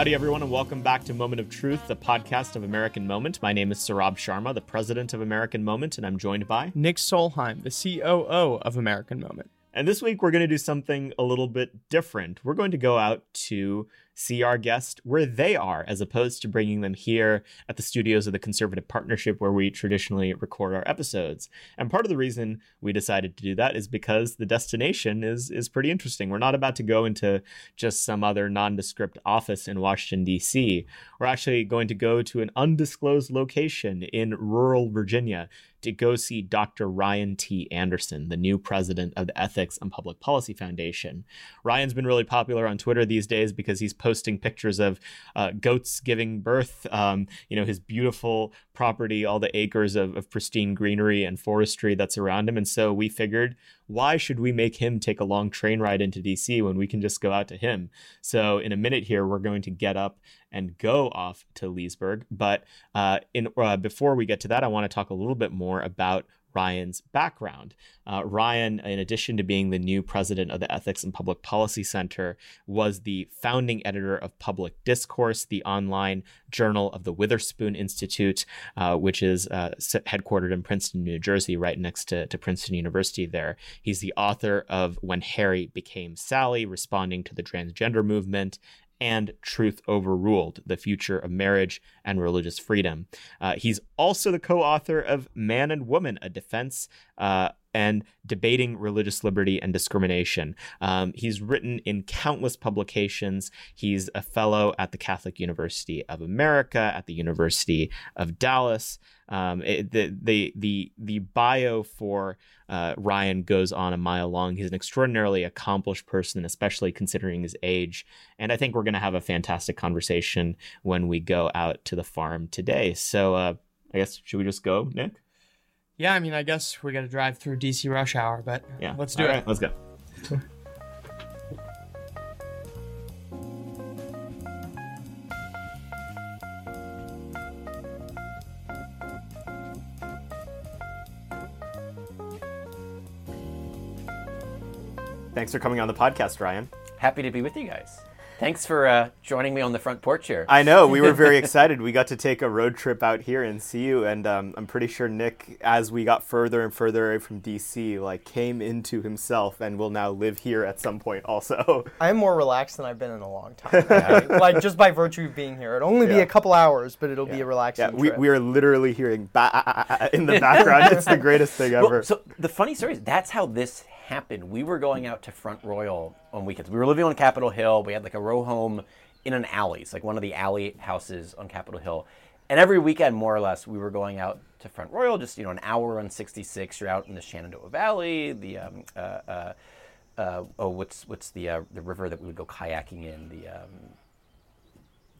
Howdy, everyone, and welcome back to Moment of Truth, the podcast of American Moment. My name is Saurabh Sharma, the president of American Moment, and I'm joined by Nick Solheim, the COO of American Moment. And this week, we're going to do something a little bit different. We're going to go out to see our guest where they are, as opposed to bringing them here at the studios of the Conservative Partnership, where we traditionally record our episodes. And part of the reason we decided to do that is because the destination is pretty interesting. We're not about to go into just some other nondescript office in Washington, D.C. We're actually going to go to an undisclosed location in rural Virginia to go see Dr. Ryan T. Anderson, the new president of the Ethics and Public Policy Foundation. Ryan's been really popular on Twitter these days because he's posting pictures of goats giving birth, his beautiful property, all the acres of pristine greenery and forestry that's around him. And so we figured, why should we make him take a long train ride into DC when we can just go out to him? So in a minute here, we're going to get up and go off to Leesburg. But before we get to that, I want to talk a little bit more about Ryan's background. Ryan, in addition to being the new president of the Ethics and Public Policy Center, was the founding editor of Public Discourse, the online journal of the Witherspoon Institute, which is headquartered in Princeton, New Jersey, right next to Princeton University there. He's the author of When Harry Became Sally, Responding to the Transgender Movement, and Truth Overruled, The Future of Marriage and Religious Freedom. He's also the co-author of Man and Woman, A Defense and Debating Religious Liberty and Discrimination. He's written in countless publications. He's a fellow at the Catholic University of America, at the University of Dallas. The bio for Ryan goes on a mile long. He's an extraordinarily accomplished person, especially considering his age. And I think we're going to have a fantastic conversation when we go out to the farm today. So I guess, should we just go, Nick? Yeah, I guess we got to drive through DC rush hour, but yeah, let's do it. All right, let's go. Thanks for coming on the podcast, Ryan. Happy to be with you guys. Thanks for joining me on the front porch here. I know. We were very excited. We got to take a road trip out here and see you. And I'm pretty sure Nick, as we got further and further away from DC, came into himself and will now live here at some point also. I'm more relaxed than I've been in a long time. Right? Just by virtue of being here. It'll only be a couple hours, but it'll be a relaxing trip. We are literally hearing in the background. It's the greatest thing ever. Well, so the funny story is that's how this happened. We were going out to Front Royal on weekends. We were living on Capitol Hill. We had a row home in an alley. It's one of the alley houses on Capitol Hill. And every weekend, more or less, we were going out to Front Royal, just an hour on 66. You're out in the Shenandoah Valley, the what's the river that we would go kayaking in?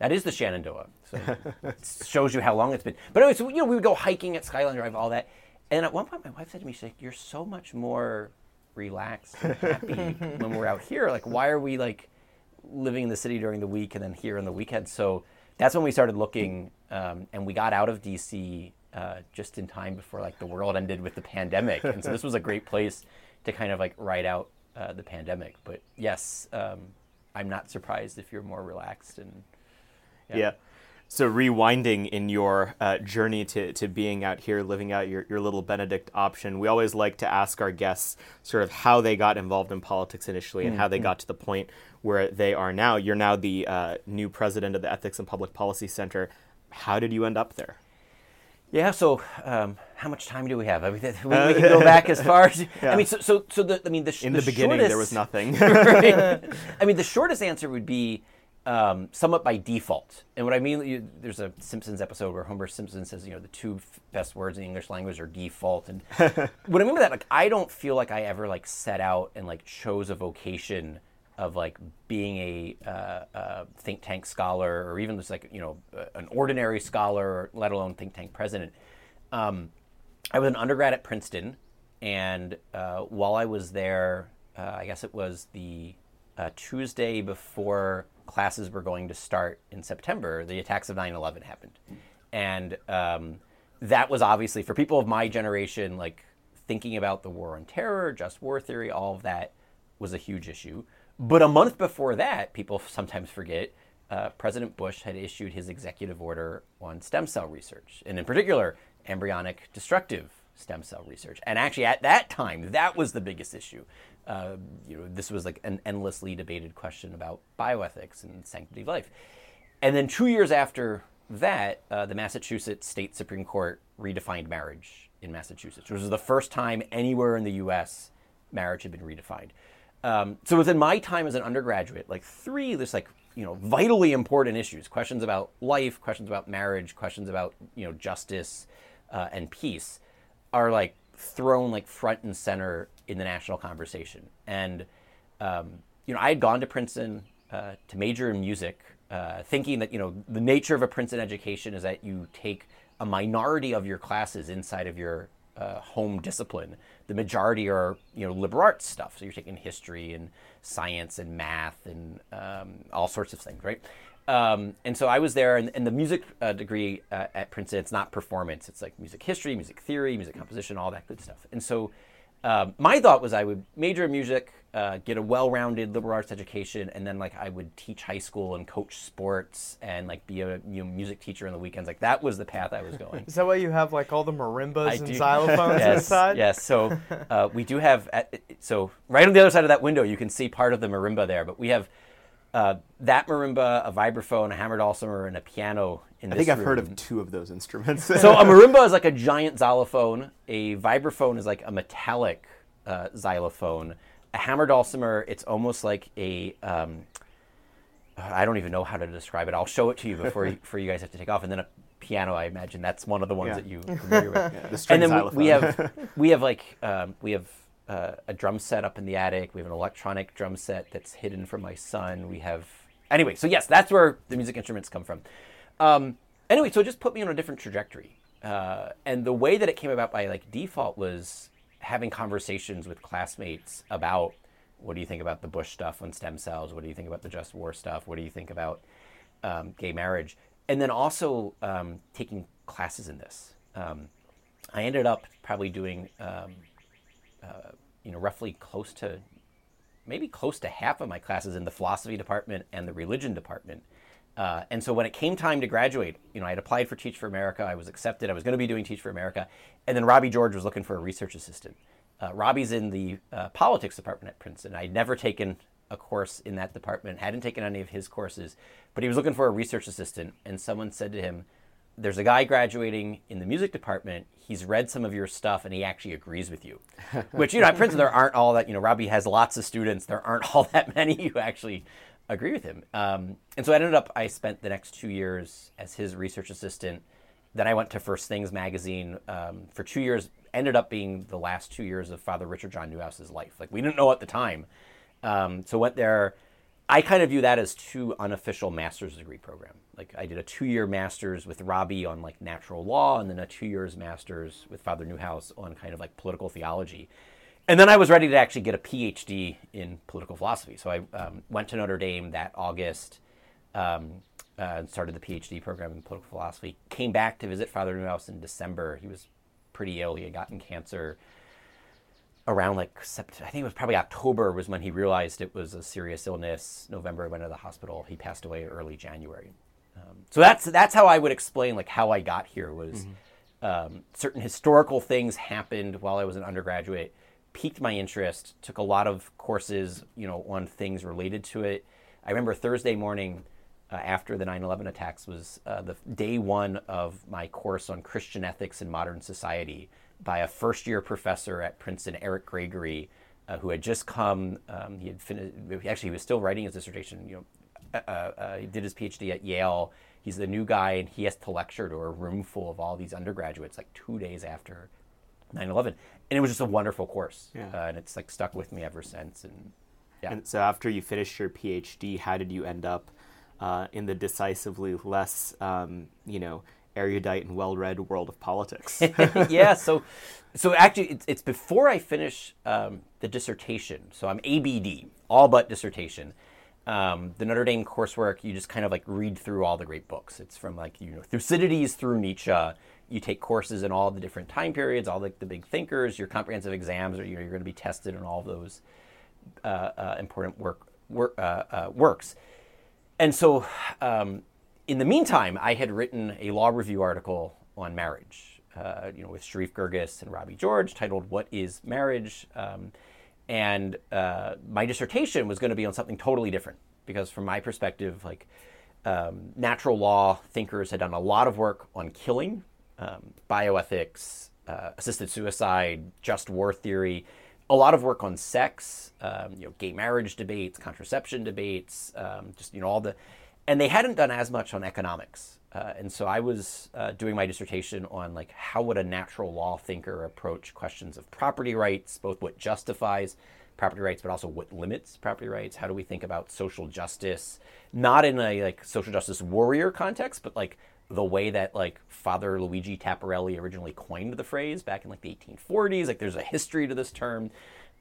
That is the Shenandoah. So it shows you how long it's been. But anyway, so we would go hiking at Skyline Drive, all that. And at one point, my wife said to me, she's like, "You're so much more relaxed and happy when we're out here. Why are we living in the city during the week and then here on the weekend?" So that's when we started looking, and we got out of DC just in time before the world ended with the pandemic. And so this was a great place to kind of ride out the pandemic. But yes, I'm not surprised if you're more relaxed. And yeah. So rewinding in your journey to being out here, living out your little Benedict option, we always like to ask our guests sort of how they got involved in politics initially and how they got to the point where they are now. You're now the new president of the Ethics and Public Policy Center. How did you end up there? Yeah, so how much time do we have? We can go back as far as... Yeah. In the beginning, there was nothing. Right? The shortest answer would be somewhat by default. And what I mean, there's a Simpsons episode where Homer Simpson says, the two best words in the English language are default. And what I mean by that, I don't feel like I ever set out and chose a vocation of being a think tank scholar or even just an ordinary scholar, let alone think tank president. I was an undergrad at Princeton. And while I was there, I guess it was the Tuesday before classes were going to start in September, the attacks of 9/11 happened. And that was obviously, for people of my generation, thinking about the war on terror, just war theory, all of that was a huge issue. But a month before that, people sometimes forget, President Bush had issued his executive order on stem cell research, and in particular, embryonic destructive stem cell research. And actually, at that time, that was the biggest issue. This was like an endlessly debated question about bioethics and sanctity of life. And then 2 years after that, the Massachusetts State Supreme Court redefined marriage in Massachusetts, which was the first time anywhere in the U.S. marriage had been redefined. So within my time as an undergraduate, three vitally important issues, questions about life, questions about marriage, questions about, justice and peace are thrown front and center in the national conversation. And, I had gone to Princeton to major in music, thinking that, the nature of a Princeton education is that you take a minority of your classes inside of your home discipline. The majority are, liberal arts stuff. So you're taking history and science and math and all sorts of things, right? And so I was there, and the music degree at Princeton, it's not performance. It's music history, music theory, music composition, all that good stuff. And so my thought was I would major in music, get a well-rounded liberal arts education, and then I would teach high school and coach sports and be a music teacher on the weekends. That was the path I was going. Is that why you have all the marimbas and xylophones inside? Yes. So we do have. So right on the other side of that window, you can see part of the marimba there. But we have that marimba, a vibraphone, a hammered dulcimer, and a piano in this room. I think I've heard of two of those instruments. So a marimba is a giant xylophone. A vibraphone is a metallic xylophone. A hammered dulcimer, it's almost like a, I don't even know how to describe it. I'll show it to you before you guys have to take off. And then a piano, I imagine that's one of the ones that you're familiar with. Yeah, the string xylophone. We have a drum set up in the attic. We have an electronic drum set that's hidden from my son. So yes, that's where the music instruments come from. So it just put me on a different trajectory. And the way that it came about by default was having conversations with classmates about what do you think about the Bush stuff on stem cells? What do you think about the just war stuff? What do you think about gay marriage? And then also taking classes in this. I ended up probably doing, roughly close to half of my classes in the philosophy department and the religion department. And so when it came time to graduate, I had applied for Teach for America. I was accepted. I was going to be doing Teach for America. And then Robbie George was looking for a research assistant. Robbie's in the politics department at Princeton. I'd never taken a course in that department, hadn't taken any of his courses, but he was looking for a research assistant. And someone said to him, there's a guy graduating in the music department. He's read some of your stuff, and he actually agrees with you. Which, at Princeton, there aren't all that. Robbie has lots of students. There aren't all that many who actually agree with him. And so I spent the next 2 years as his research assistant. Then I went to First Things magazine for 2 years, ended up being the last 2 years of Father Richard John Neuhaus's life. We didn't know at the time. So went there. I kind of view that as two unofficial master's degree program. I did a 2-year master's with Robbie on natural law, and then a 2 years master's with Father Neuhaus on kind of political theology. And then I was ready to actually get a PhD in political philosophy. So I went to Notre Dame that August and started the PhD program in political philosophy. Came back to visit Father Neuhaus in December. He was pretty ill. He had gotten cancer around September. I think it was probably October was when he realized it was a serious illness. November, I went to the hospital. He passed away early January. So that's how I would explain how I got here was certain historical things happened while I was an undergraduate, piqued my interest, took a lot of courses, on things related to it. I remember Thursday morning after the 9/11 attacks was the day one of my course on Christian ethics and modern society by a first-year professor at Princeton, Eric Gregory, who had just come. He had finished. Actually, he was still writing his dissertation. He did his PhD at Yale. He's the new guy, and he has to lecture to a room full of all these undergraduates 2 days after 9/11, and it was just a wonderful course, and it's stuck with me ever since. And so, after you finished your PhD, how did you end up in the decisively less, erudite and well-read world of politics? So actually, it's before I finish the dissertation. So I'm ABD, all but dissertation. The Notre Dame coursework, you just kind of read through all the great books. It's from Thucydides through Nietzsche. You take courses in all the different time periods, all the big thinkers. Your comprehensive exams, or you're going to be tested on all of those important works. And so in the meantime, I had written a law review article on marriage, with Sharif Girgis and Robbie George, titled What is Marriage? And my dissertation was going to be on something totally different, because from my perspective, natural law thinkers had done a lot of work on killing, bioethics, assisted suicide, just war theory, a lot of work on sex, gay marriage debates, contraception debates, and they hadn't done as much on economics. And so I was doing my dissertation on how would a natural law thinker approach questions of property rights, both what justifies property rights, but also what limits property rights. How do we think about social justice, not in a social justice warrior context, but the way that Father Luigi Tapparelli originally coined the phrase back in the 1840s. There's a history to this term.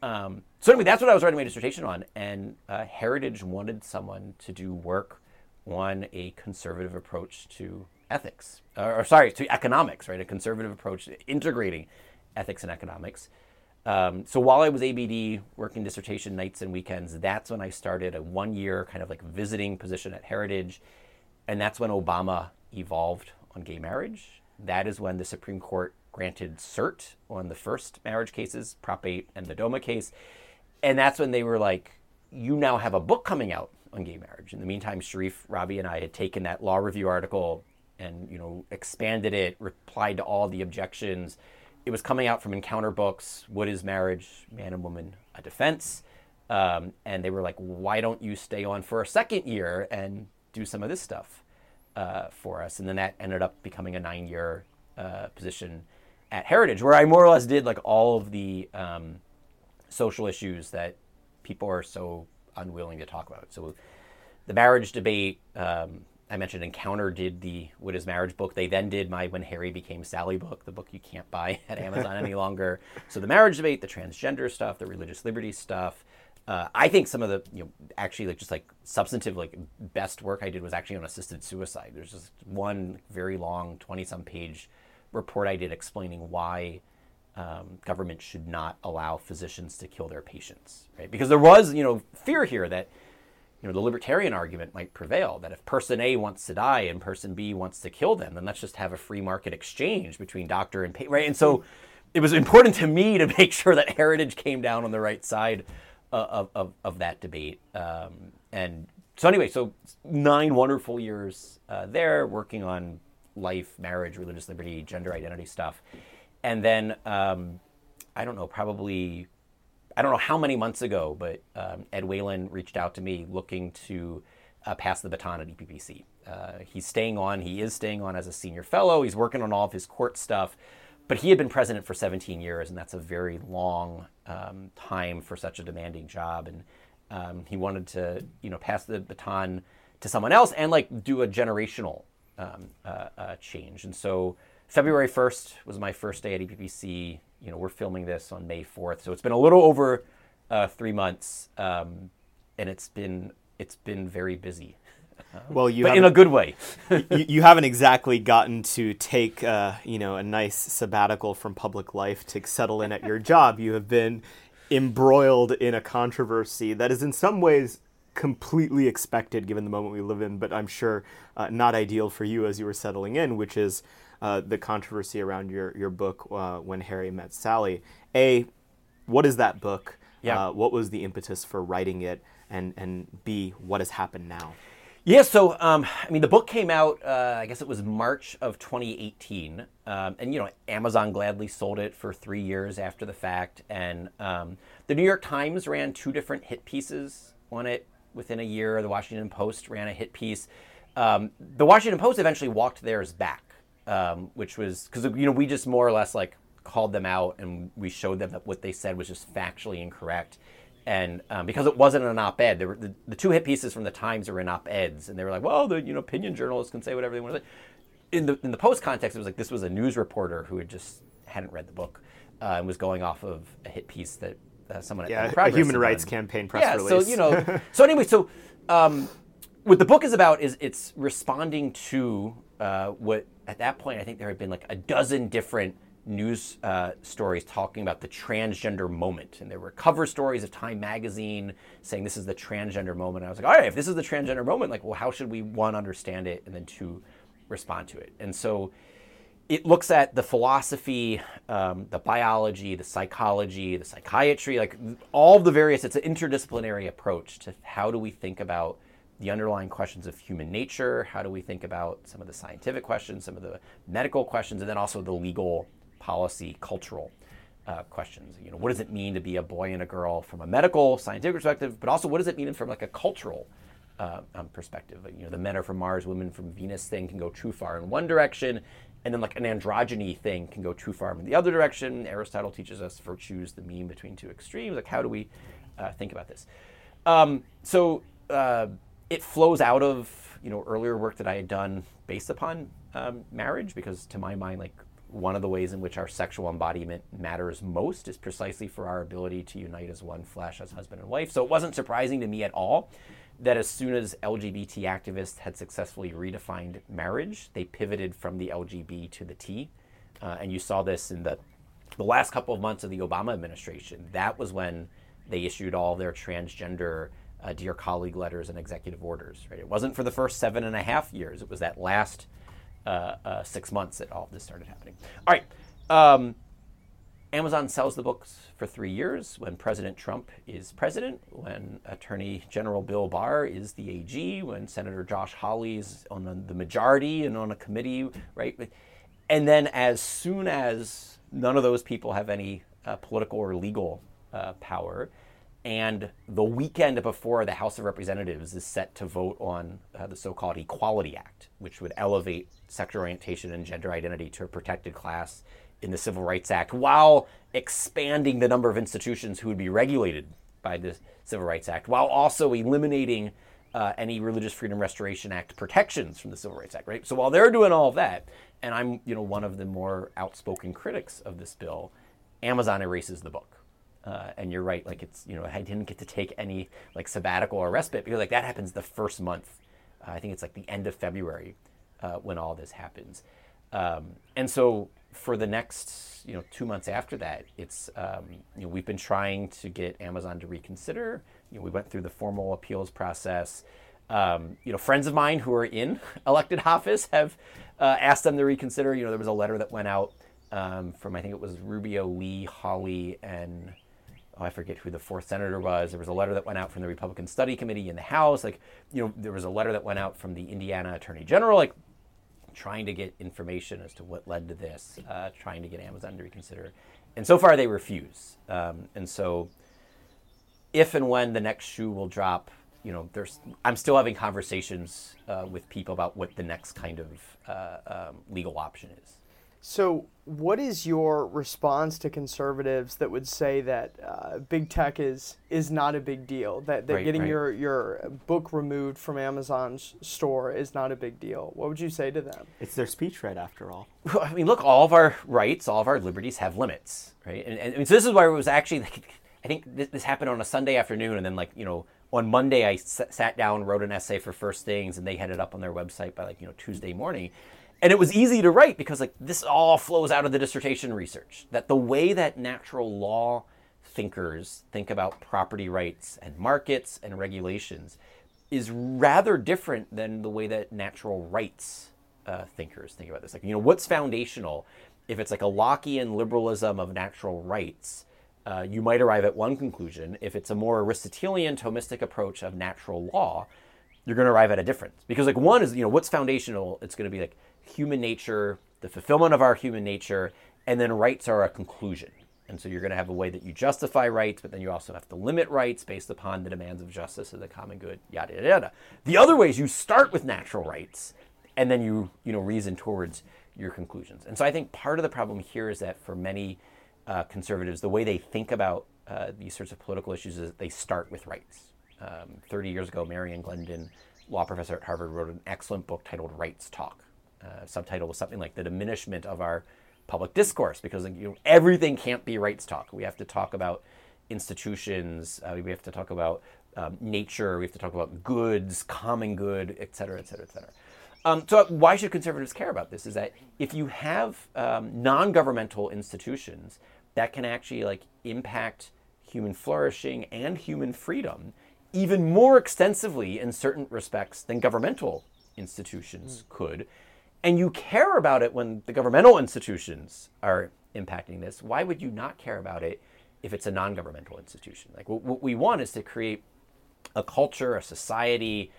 So anyway, that's what I was writing my dissertation on. And Heritage wanted someone to do work on a conservative approach to ethics, to economics, right? A conservative approach to integrating ethics and economics. So while I was ABD working dissertation nights and weekends, that's when I started a 1-year visiting position at Heritage. And that's when Obama evolved on gay marriage. That is when the Supreme Court granted cert on the first marriage cases, Prop 8 and the DOMA case. And that's when they were you now have a book coming out on gay marriage. In the meantime, Sharif, Robbie, and I had taken that law review article and, expanded it, replied to all the objections. It was coming out from Encounter Books, What is Marriage? Man and Woman, a Defense. And they were why don't you stay on for a second year and do some of this stuff for us? And then that ended up becoming a 9-year position at Heritage, where I more or less did all of the social issues that people are so unwilling to talk about. So the marriage debate, I mentioned Encounter did the What is Marriage book. They then did my When Harry Became Sally book, the book you can't buy at Amazon any longer. So the marriage debate, the transgender stuff, the religious liberty stuff. I think some of the, substantive, best work I did was actually on assisted suicide. There's just one very long 20-some page report I did explaining why government should not allow physicians to kill their patients, right? Because there was, fear here that, the libertarian argument might prevail, that if person A wants to die and person B wants to kill them, then let's just have a free market exchange between doctor and patient, right? And so it was important to me to make sure that Heritage came down on the right side of that debate. So 9 wonderful years there working on life, marriage, religious liberty, gender identity stuff. And then, I don't know how many months ago, but Ed Whalen reached out to me looking to pass the baton at EPPC. He is staying on as a senior fellow. He's working on all of his court stuff, but he had been president for 17 years, and that's a very long time for such a demanding job. And he wanted to, pass the baton to someone else and do a generational change. And so February 1st was my first day at EPPC. We're filming this on May 4th, so it's been a little over 3 months, and it's been very busy. Well, but in a good way. you haven't exactly gotten to take a nice sabbatical from public life to settle in at your job. You have been embroiled in a controversy that is in some ways completely expected given the moment we live in, but I'm sure not ideal for you as you were settling in, which is the controversy around your book, When Harry Met Sally. What is that book? Yeah. What was the impetus for writing it? And B, what has happened now? Yeah, so, the book came out, I guess it was March of 2018. Amazon gladly sold it for 3 years after the fact. And the New York Times ran 2 different hit pieces on it within a year. The Washington Post ran a hit piece. The Washington Post eventually walked theirs back. Which was because we just more or less called them out, and we showed them that what they said was just factually incorrect, and because it wasn't an op-ed, the 2 hit pieces from the Times were in op-eds, and they were well, the opinion journalists can say whatever they want to say. In the Post context, it was this was a news reporter who hadn't read the book and was going off of a hit piece that someone at the Progress a human rights campaign press release. Yeah, so what the book is about is it's responding to what. At that point, I think there had been 12 different news stories talking about the transgender moment. And there were cover stories of Time magazine saying this is the transgender moment. And I was like, all right, if this is the transgender moment, like, well, how should we, one, understand it, and then two, respond to it? And so it looks at the philosophy, the biology, the psychology, the psychiatry, like all the various, it's an interdisciplinary approach to how do we think about the underlying questions of human nature, how do we think about some of the scientific questions, some of the medical questions, and then also the legal, policy, cultural questions. You know, what does it mean to be a boy and a girl from a medical, scientific perspective, but also what does it mean from like a cultural perspective? You know, the men are from Mars, women from Venus thing can go too far in one direction, and then like an androgyny thing can go too far in the other direction. Aristotle teaches us to choose the mean between two extremes. Like, how do we think about this? It flows out of, you know, earlier work that I had done based upon marriage, because to my mind, like, one of the ways in which our sexual embodiment matters most is precisely for our ability to unite as one flesh, as husband and wife. So it wasn't surprising to me at all that as soon as LGBT activists had successfully redefined marriage, they pivoted from the LGB to the T. And you saw this in the last couple of months of the Obama administration. That was when they issued all their transgender dear colleague letters and executive orders. Right? It wasn't for the first 7.5 years. It was that last 6 months that all of this started happening. All right. Amazon sells the books for 3 years when President Trump is president, when Attorney General Bill Barr is the AG, when Senator Josh Hawley is on the majority and on a committee, right? And then as soon as none of those people have any political or legal power, and the weekend before the House of Representatives is set to vote on the so-called Equality Act, which would elevate sexual orientation and gender identity to a protected class in the Civil Rights Act, while expanding the number of institutions who would be regulated by the Civil Rights Act, while also eliminating any Religious Freedom Restoration Act protections from the Civil Rights Act, right? So while they're doing all of that, and I'm, you know, one of the more outspoken critics of this bill, Amazon erases the book. And you're right, like, it's, you know, I didn't get to take any like sabbatical or respite because like that happens the first month. I think it's like the end of February when all this happens. And so for the next, you know, 2 months after that, it's, you know, we've been trying to get Amazon to reconsider. You know, we went through the formal appeals process. You know, friends of mine who are in elected office have asked them to reconsider. You know, there was a letter that went out from, I think it was Rubio, Lee, Hawley, and I forget who the fourth senator was. There was a letter that went out from the Republican Study Committee in the House. Like, you know, there was a letter that went out from the Indiana Attorney General, like trying to get information as to what led to this, trying to get Amazon to reconsider. And so far they refuse. And so if and when the next shoe will drop, you know, I'm still having conversations with people about what the next kind of legal option is. So what is your response to conservatives that would say that big tech is not a big deal, that right, getting right. Your book removed from Amazon's store is not a big deal? What would you say to them? It's their speech right, after all. Well, I mean, look, all of our rights, all of our liberties have limits, right? And so this is why it was actually, like, I think this happened on a Sunday afternoon, and then, like, you know, on Monday I sat down, wrote an essay for First Things, and they had it up on their website by, like, you know, Tuesday morning. And it was easy to write because, like, this all flows out of the dissertation research, that the way that natural law thinkers think about property rights and markets and regulations is rather different than the way that natural rights thinkers think about this. Like, you know, what's foundational? If it's like a Lockean liberalism of natural rights, you might arrive at one conclusion. If it's a more Aristotelian, Thomistic approach of natural law, you're going to arrive at a difference. Because, like, one is, you know, what's foundational? It's going to be like human nature, the fulfillment of our human nature, and then rights are a conclusion. And so you're going to have a way that you justify rights, but then you also have to limit rights based upon the demands of justice and the common good, yada, yada, yada. The other way is you start with natural rights, and then you know, reason towards your conclusions. And so I think part of the problem here is that for many conservatives, the way they think about these sorts of political issues is that they start with rights. 30 years ago, Marian Glendon, law professor at Harvard, wrote an excellent book titled Rights Talk. Subtitle was something like the diminishment of our public discourse, because, you know, everything can't be rights talk. We have to talk about institutions, we have to talk about nature, we have to talk about goods, common good, et cetera, et cetera, et cetera. So why should conservatives care about this? Is that if you have non-governmental institutions that can actually like impact human flourishing and human freedom even more extensively in certain respects than governmental institutions could, and you care about it when the governmental institutions are impacting this, why would you not care about it if it's a non-governmental institution? Like what we want is to create a culture, a society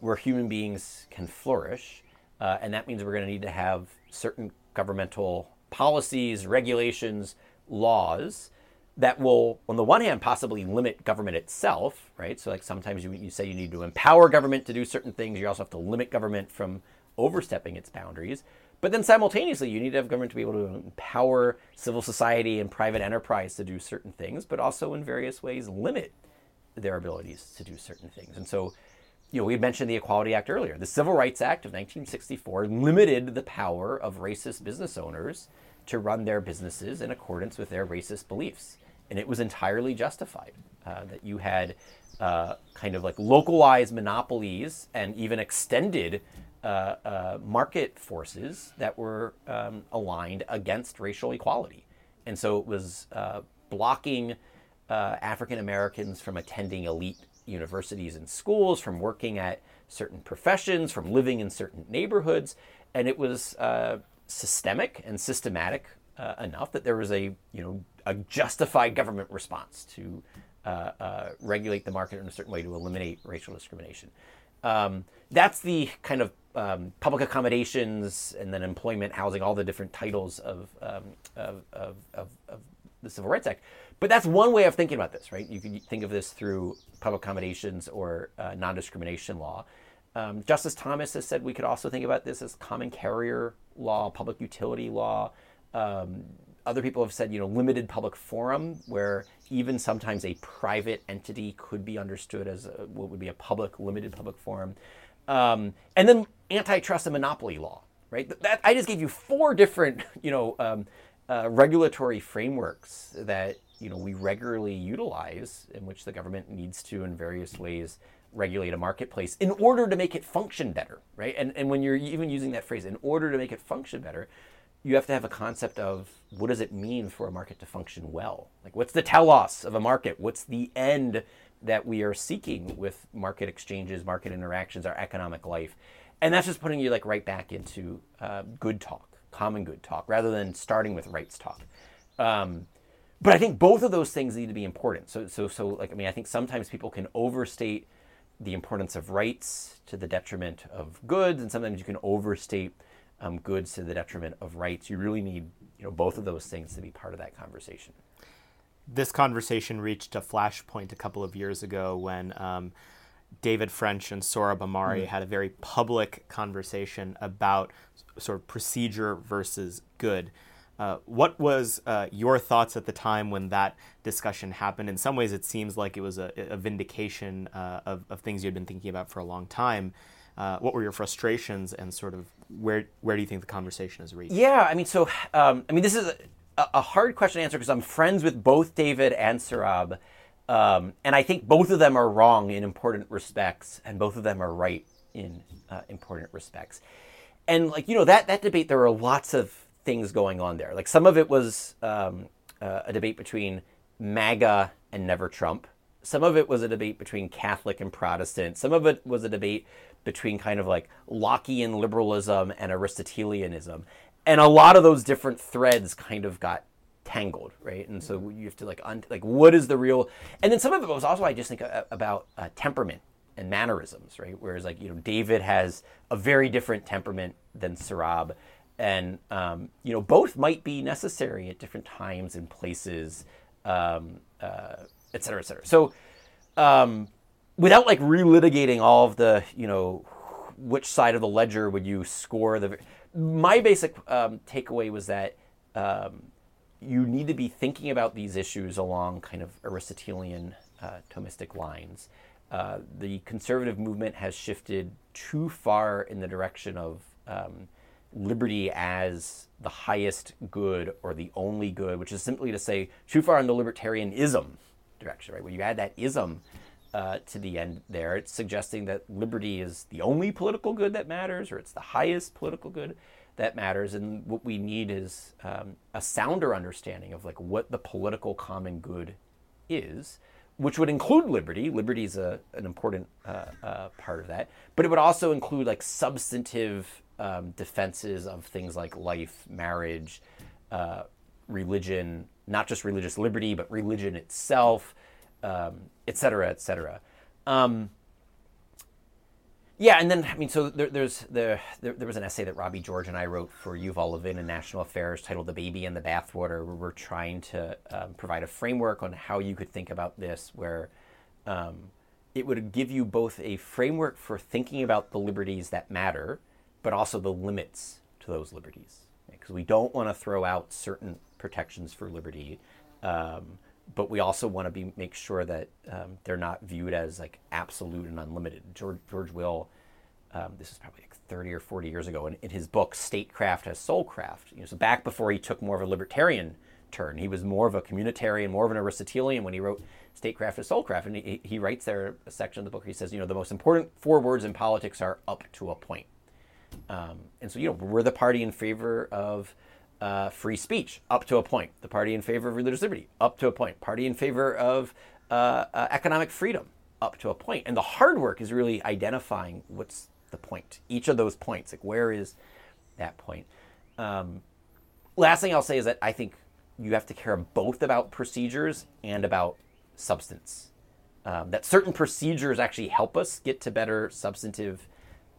where human beings can flourish, and that means we're going to need to have certain governmental policies, regulations, laws that will, on the one hand, possibly limit government itself, right? So like sometimes you say you need to empower government to do certain things. You also have to limit government from overstepping its boundaries. But then simultaneously, you need to have government to be able to empower civil society and private enterprise to do certain things, but also in various ways limit their abilities to do certain things. And so, you know, we mentioned the Equality Act earlier. The Civil Rights Act of 1964 limited the power of racist business owners to run their businesses in accordance with their racist beliefs. And it was entirely justified that you had kind of like localized monopolies and even extended market forces that were aligned against racial equality. And so it was blocking African Americans from attending elite universities and schools, from working at certain professions, from living in certain neighborhoods. And it was systemic and systematic enough that there was a justified government response to regulate the market in a certain way to eliminate racial discrimination. That's the kind of public accommodations and then employment, housing, all the different titles of the Civil Rights Act. But that's one way of thinking about this, right? You can think of this through public accommodations or non-discrimination law. Justice Thomas has said we could also think about this as common carrier law, public utility law. Other people have said, limited public forum, where even sometimes a private entity could be understood as what would be a limited public forum. And then antitrust and monopoly law, right? That, I just gave you four different, regulatory frameworks that, we regularly utilize in which the government needs to, in various ways, regulate a marketplace in order to make it function better, right? And when you're even using that phrase, in order to make it function better, you have to have a concept of what does it mean for a market to function well? Like, what's the telos of a market? What's the end that we are seeking with market exchanges, market interactions, our economic life? And that's just putting you like right back into good talk, common good talk, rather than starting with rights talk. But I think both of those things need to be important. So I think sometimes people can overstate the importance of rights to the detriment of goods, and sometimes you can overstate goods to the detriment of rights. You really need, both of those things to be part of that conversation. This conversation reached a flashpoint a couple of years ago when David French and Sohrab Amari had a very public conversation about sort of procedure versus good. What was your thoughts at the time when that discussion happened? In some ways, it seems like it was a vindication of things you'd been thinking about for a long time. What were your frustrations, and sort of where do you think the conversation has reached? Yeah, this is a hard question to answer because I'm friends with both David and Sohrab, and I think both of them are wrong in important respects, and both of them are right in important respects. And that debate, there were lots of things going on there. Like some of it was a debate between MAGA and Never Trump. Some of it was a debate between Catholic and Protestant. Some of it was a debate between kind of like Lockean liberalism and Aristotelianism. And a lot of those different threads kind of got tangled, right? And so you have to what is the real... And then some of it was also, I just think, about temperament and mannerisms, right? Whereas David has a very different temperament than Sohrab. And, both might be necessary at different times and places, et cetera, et cetera. So without relitigating all of the, which side of the ledger would you score the... My basic takeaway was that you need to be thinking about these issues along kind of Aristotelian Thomistic lines. The conservative movement has shifted too far in the direction of... liberty as the highest good or the only good, which is simply to say too far in the libertarianism direction, right? When you add that ism to the end there. It's suggesting that liberty is the only political good that matters, or it's the highest political good that matters. And what we need is a sounder understanding of like what the political common good is, which would include liberty. Liberty is an important part of that, but it would also include like substantive defenses of things like life, marriage, religion, not just religious liberty, but religion itself, et cetera, et cetera. Yeah, and then, I mean, so there was an essay that Robbie George and I wrote for Yuval Levin in National Affairs titled The Baby and the Bathwater, where we're trying to provide a framework on how you could think about this, where it would give you both a framework for thinking about the liberties that matter, but also the limits to those liberties. Because we don't want to throw out certain protections for liberty, but we also want to make sure that they're not viewed as like absolute and unlimited. George Will, this is probably like 30 or 40 years ago, and in his book Statecraft as Soulcraft, so back before he took more of a libertarian turn, he was more of a communitarian, more of an Aristotelian when he wrote Statecraft as Soulcraft, and he writes there a section of the book where he says, the most important four words in politics are up to a point. And so, we're the party in favor of free speech, up to a point. The party in favor of religious liberty, up to a point. Party in favor of economic freedom, up to a point. And the hard work is really identifying what's the point, each of those points. Like, where is that point? Last thing I'll say is that I think you have to care both about procedures and about substance. That certain procedures actually help us get to better substantive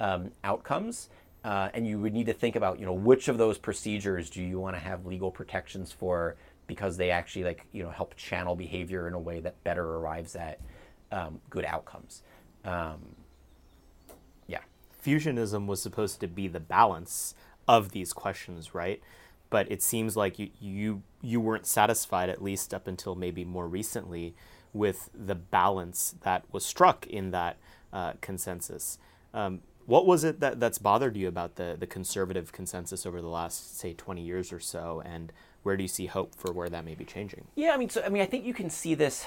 outcomes. And you would need to think about, which of those procedures do you want to have legal protections for, because they actually help channel behavior in a way that better arrives at good outcomes. Fusionism was supposed to be the balance of these questions, right? But it seems like you weren't satisfied, at least up until maybe more recently, with the balance that was struck in that consensus. What was it that's bothered you about the conservative consensus over the last, say, 20 years or so, and where do you see hope for where that may be changing? Yeah, I think you can see this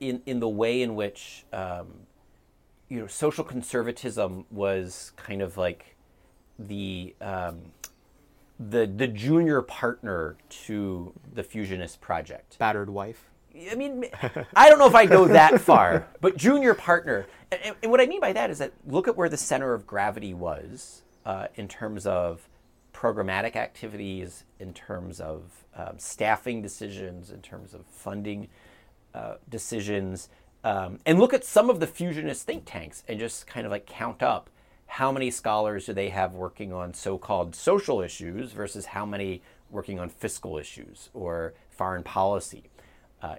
in the way in which social conservatism was kind of like the junior partner to the fusionist project. Battered wife. I don't know if I go that far, but junior partner. And what I mean by that is that look at where the center of gravity was in terms of programmatic activities, in terms of staffing decisions, in terms of funding decisions. And look at some of the fusionist think tanks and just kind of like count up how many scholars do they have working on so-called social issues versus how many working on fiscal issues or foreign policy.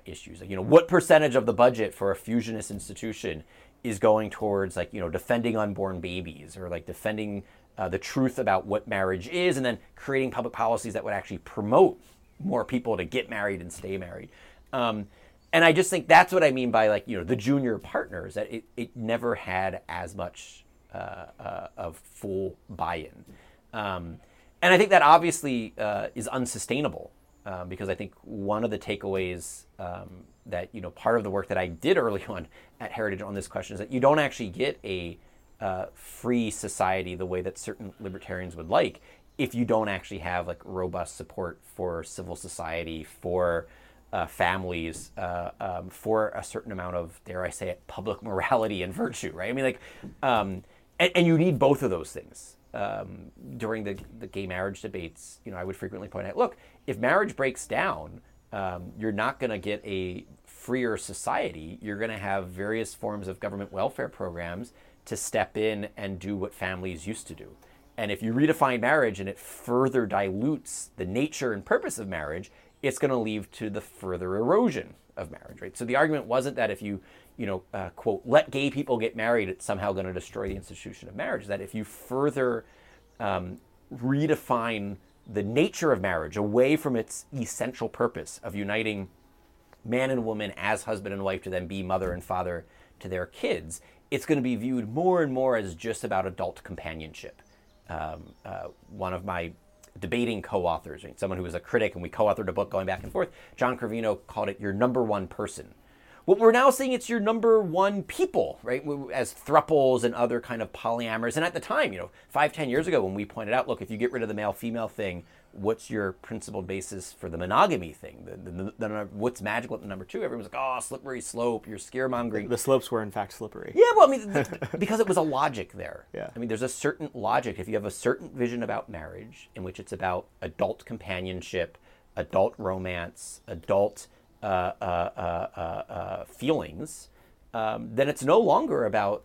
Issues. What percentage of the budget for a fusionist institution is going towards defending unborn babies or defending the truth about what marriage is, and then creating public policies that would actually promote more people to get married and stay married. And I just think that's what I mean by the junior partners, that it never had as much of full buy-in. And I think that obviously is unsustainable. Because I think one of the takeaways that, part of the work that I did early on at Heritage on this question is that you don't actually get a free society the way that certain libertarians would like if you don't actually have robust support for civil society, for families, for a certain amount of, dare I say it, public morality and virtue, right? And you need both of those things. During the gay marriage debates, I would frequently point out, look, if marriage breaks down, you're not going to get a freer society. You're going to have various forms of government welfare programs to step in and do what families used to do. And if you redefine marriage and it further dilutes the nature and purpose of marriage, it's going to lead to the further erosion of marriage, right? So the argument wasn't that if you quote, let gay people get married, it's somehow going to destroy the institution of marriage. That if you further redefine the nature of marriage away from its essential purpose of uniting man and woman as husband and wife to then be mother and father to their kids, it's going to be viewed more and more as just about adult companionship. One of my debating co-authors, someone who was a critic, and we co-authored a book going back and forth, John Corvino, called it your number one person. What we're now seeing, it's your number one people, right? As thruples and other kind of polyamorous. And at the time, 5-10 years ago, when we pointed out, look, if you get rid of the male-female thing, what's your principled basis for the monogamy thing? What's magical at the number two? Everyone's like, oh, slippery slope, you're scaremongering. The slopes were, in fact, slippery. Yeah, well, because it was a logic there. Yeah. There's a certain logic. If you have a certain vision about marriage, in which it's about adult companionship, adult romance, adult feelings, then it's no longer about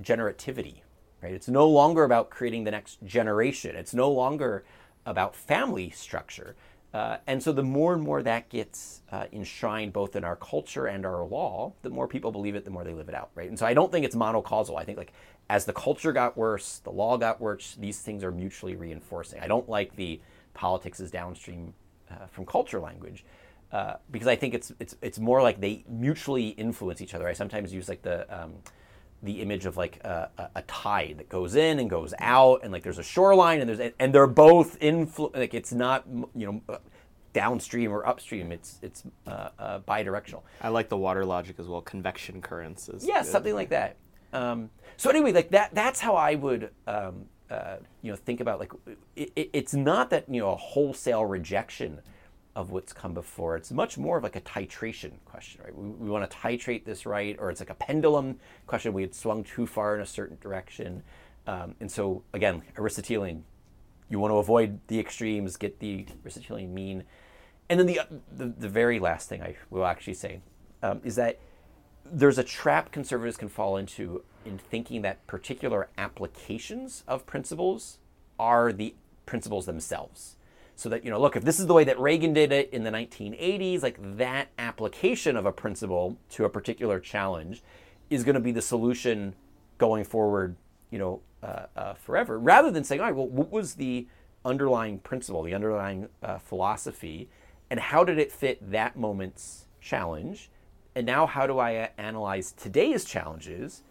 generativity, right? It's no longer about creating the next generation. It's no longer about family structure. And so the more and more that gets enshrined both in our culture and our law, the more people believe it, the more they live it out, right? And so I don't think it's monocausal. I think as the culture got worse, the law got worse, these things are mutually reinforcing. I don't like the politics is downstream from culture language because I think it's more like they mutually influence each other. I sometimes use the image of a tide that goes in and goes out, and there's a shoreline, and they're both it's not downstream or upstream. It's bi-directional. I like the water logic as well. Convection currents is good. Something like that. So anyway, that's how I would think about it's not that a wholesale rejection of what's come before. It's much more of a titration question, right? We want to titrate this right, or it's a pendulum question. We had swung too far in a certain direction. And so, again, Aristotelian, you want to avoid the extremes, get the Aristotelian mean. And then the very last thing I will actually say is that there's a trap conservatives can fall into in thinking that particular applications of principles are the principles themselves. So that, look, if this is the way that Reagan did it in the 1980s, that application of a principle to a particular challenge is going to be the solution going forward, forever, rather than saying, all right, well, what was the underlying principle, the underlying philosophy, and how did it fit that moment's challenge? And now how do I analyze today's challenges,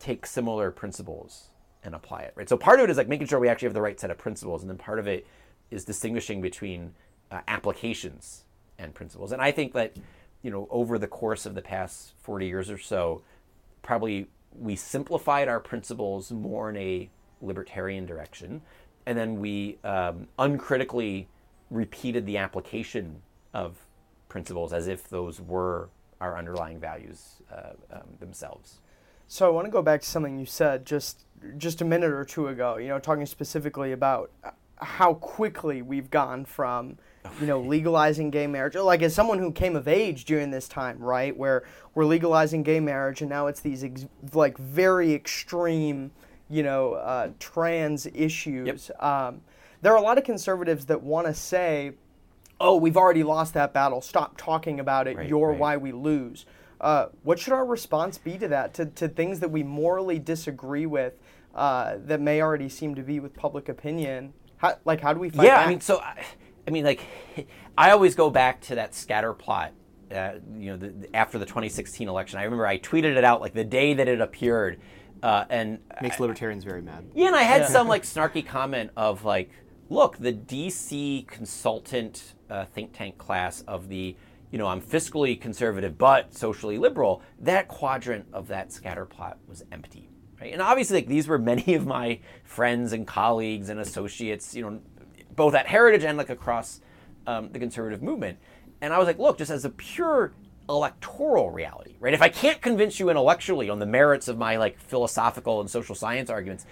take similar principles and apply it, right? So part of it is making sure we actually have the right set of principles, and then part of it is distinguishing between applications and principles. And I think that, over the course of the past 40 years or so, probably we simplified our principles more in a libertarian direction, and then we uncritically repeated the application of principles as if those were our underlying values themselves. So I want to go back to something you said just a minute or two ago, talking specifically about how quickly we've gone from, legalizing gay marriage. As someone who came of age during this time, right, where we're legalizing gay marriage, and now it's these very extreme, trans issues. Yep. There are a lot of conservatives that want to say, oh, we've already lost that battle. Stop talking about it. Right, Why we lose. What should our response be to that, to things that we morally disagree with that may already seem to be with public opinion? How do we fight back? I always go back to that scatter plot, after the 2016 election. I remember I tweeted it out, the day that it appeared. And makes libertarians very mad. Yeah, and I had some, snarky comment of, look, the D.C. consultant think tank class of the, I'm fiscally conservative but socially liberal, that quadrant of that scatter plot was empty. Right? And obviously, these were many of my friends and colleagues and associates, both at Heritage and across the conservative movement. And I was look, just as a pure electoral reality, right? If I can't convince you intellectually on the merits of my philosophical and social science arguments,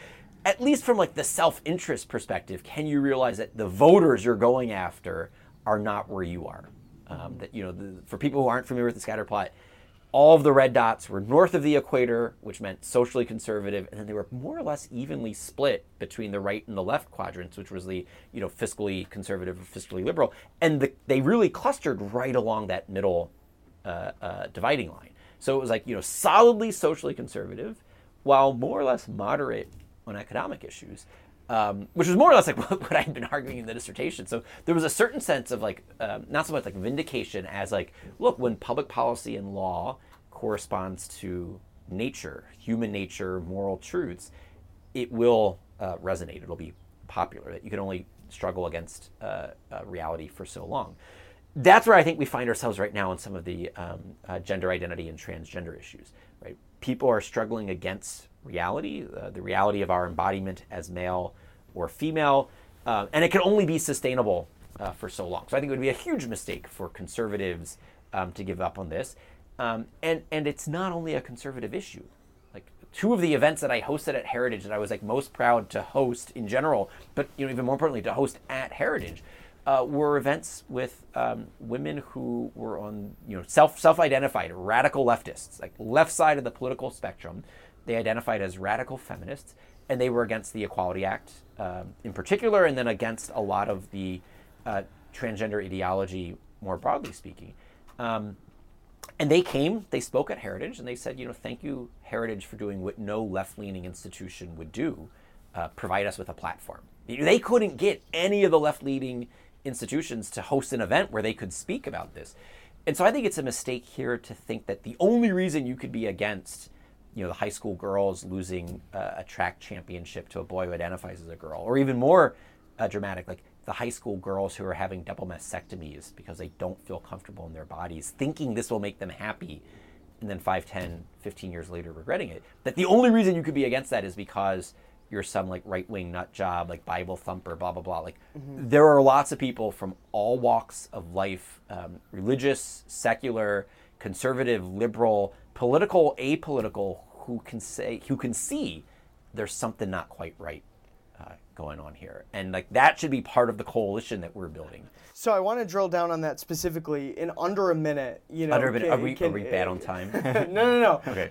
at least from the self-interest perspective, can you realize that the voters you're going after are not where you are? For people who aren't familiar with the scatter plot, all of the red dots were north of the equator, which meant socially conservative, and then they were more or less evenly split between the right and the left quadrants, which was the fiscally conservative or fiscally liberal, and they really clustered right along that middle dividing line. So it was solidly socially conservative, while more or less moderate on economic issues, which was more or less what I had been arguing in the dissertation. So there was a certain sense of not so much vindication as look, when public policy and law corresponds to nature, human nature, moral truths, it will resonate. It'll be popular. That you can only struggle against reality for so long. that's where I think we find ourselves right now in some of the gender identity and transgender issues, right? People are struggling against reality, the reality of our embodiment as male or female, and it can only be sustainable for so long. So I think it would be a huge mistake for conservatives to give up on this. And it's not only a conservative issue. Like, two of the events that I hosted at Heritage that I was like most proud to host in general, but you know, even more importantly to host at Heritage, were events with women who were on, you know, self-identified radical leftists, like left side of the political spectrum. They identified as radical feminists, and they were against the Equality Act in particular, and then against a lot of the transgender ideology more broadly speaking. And they came, they spoke at Heritage, and they said, you know, thank you, Heritage, for doing what no left-leaning institution would do, provide us with a platform. They couldn't get any of the left-leaning institutions to host an event where they could speak about this. And so I think it's a mistake here to think that the only reason you could be against, you know, the high school girls losing a track championship to a boy who identifies as a girl, or even more dramatic, like the high school girls who are having double mastectomies because they don't feel comfortable in their bodies, thinking this will make them happy, and then 5, 10, 15 years later regretting it. That the only reason you could be against that is because you're some like right-wing nut job, like Bible thumper, blah, blah, blah. Like, mm-hmm. There are lots of people from all walks of life, religious, secular, conservative, liberal, political, apolitical, who can see there's something not quite right going on here. And like, that should be part of the coalition that we're building. So I want to drill down on that specifically in under a minute. You know, under a minute. Are we bad on time? No. Okay.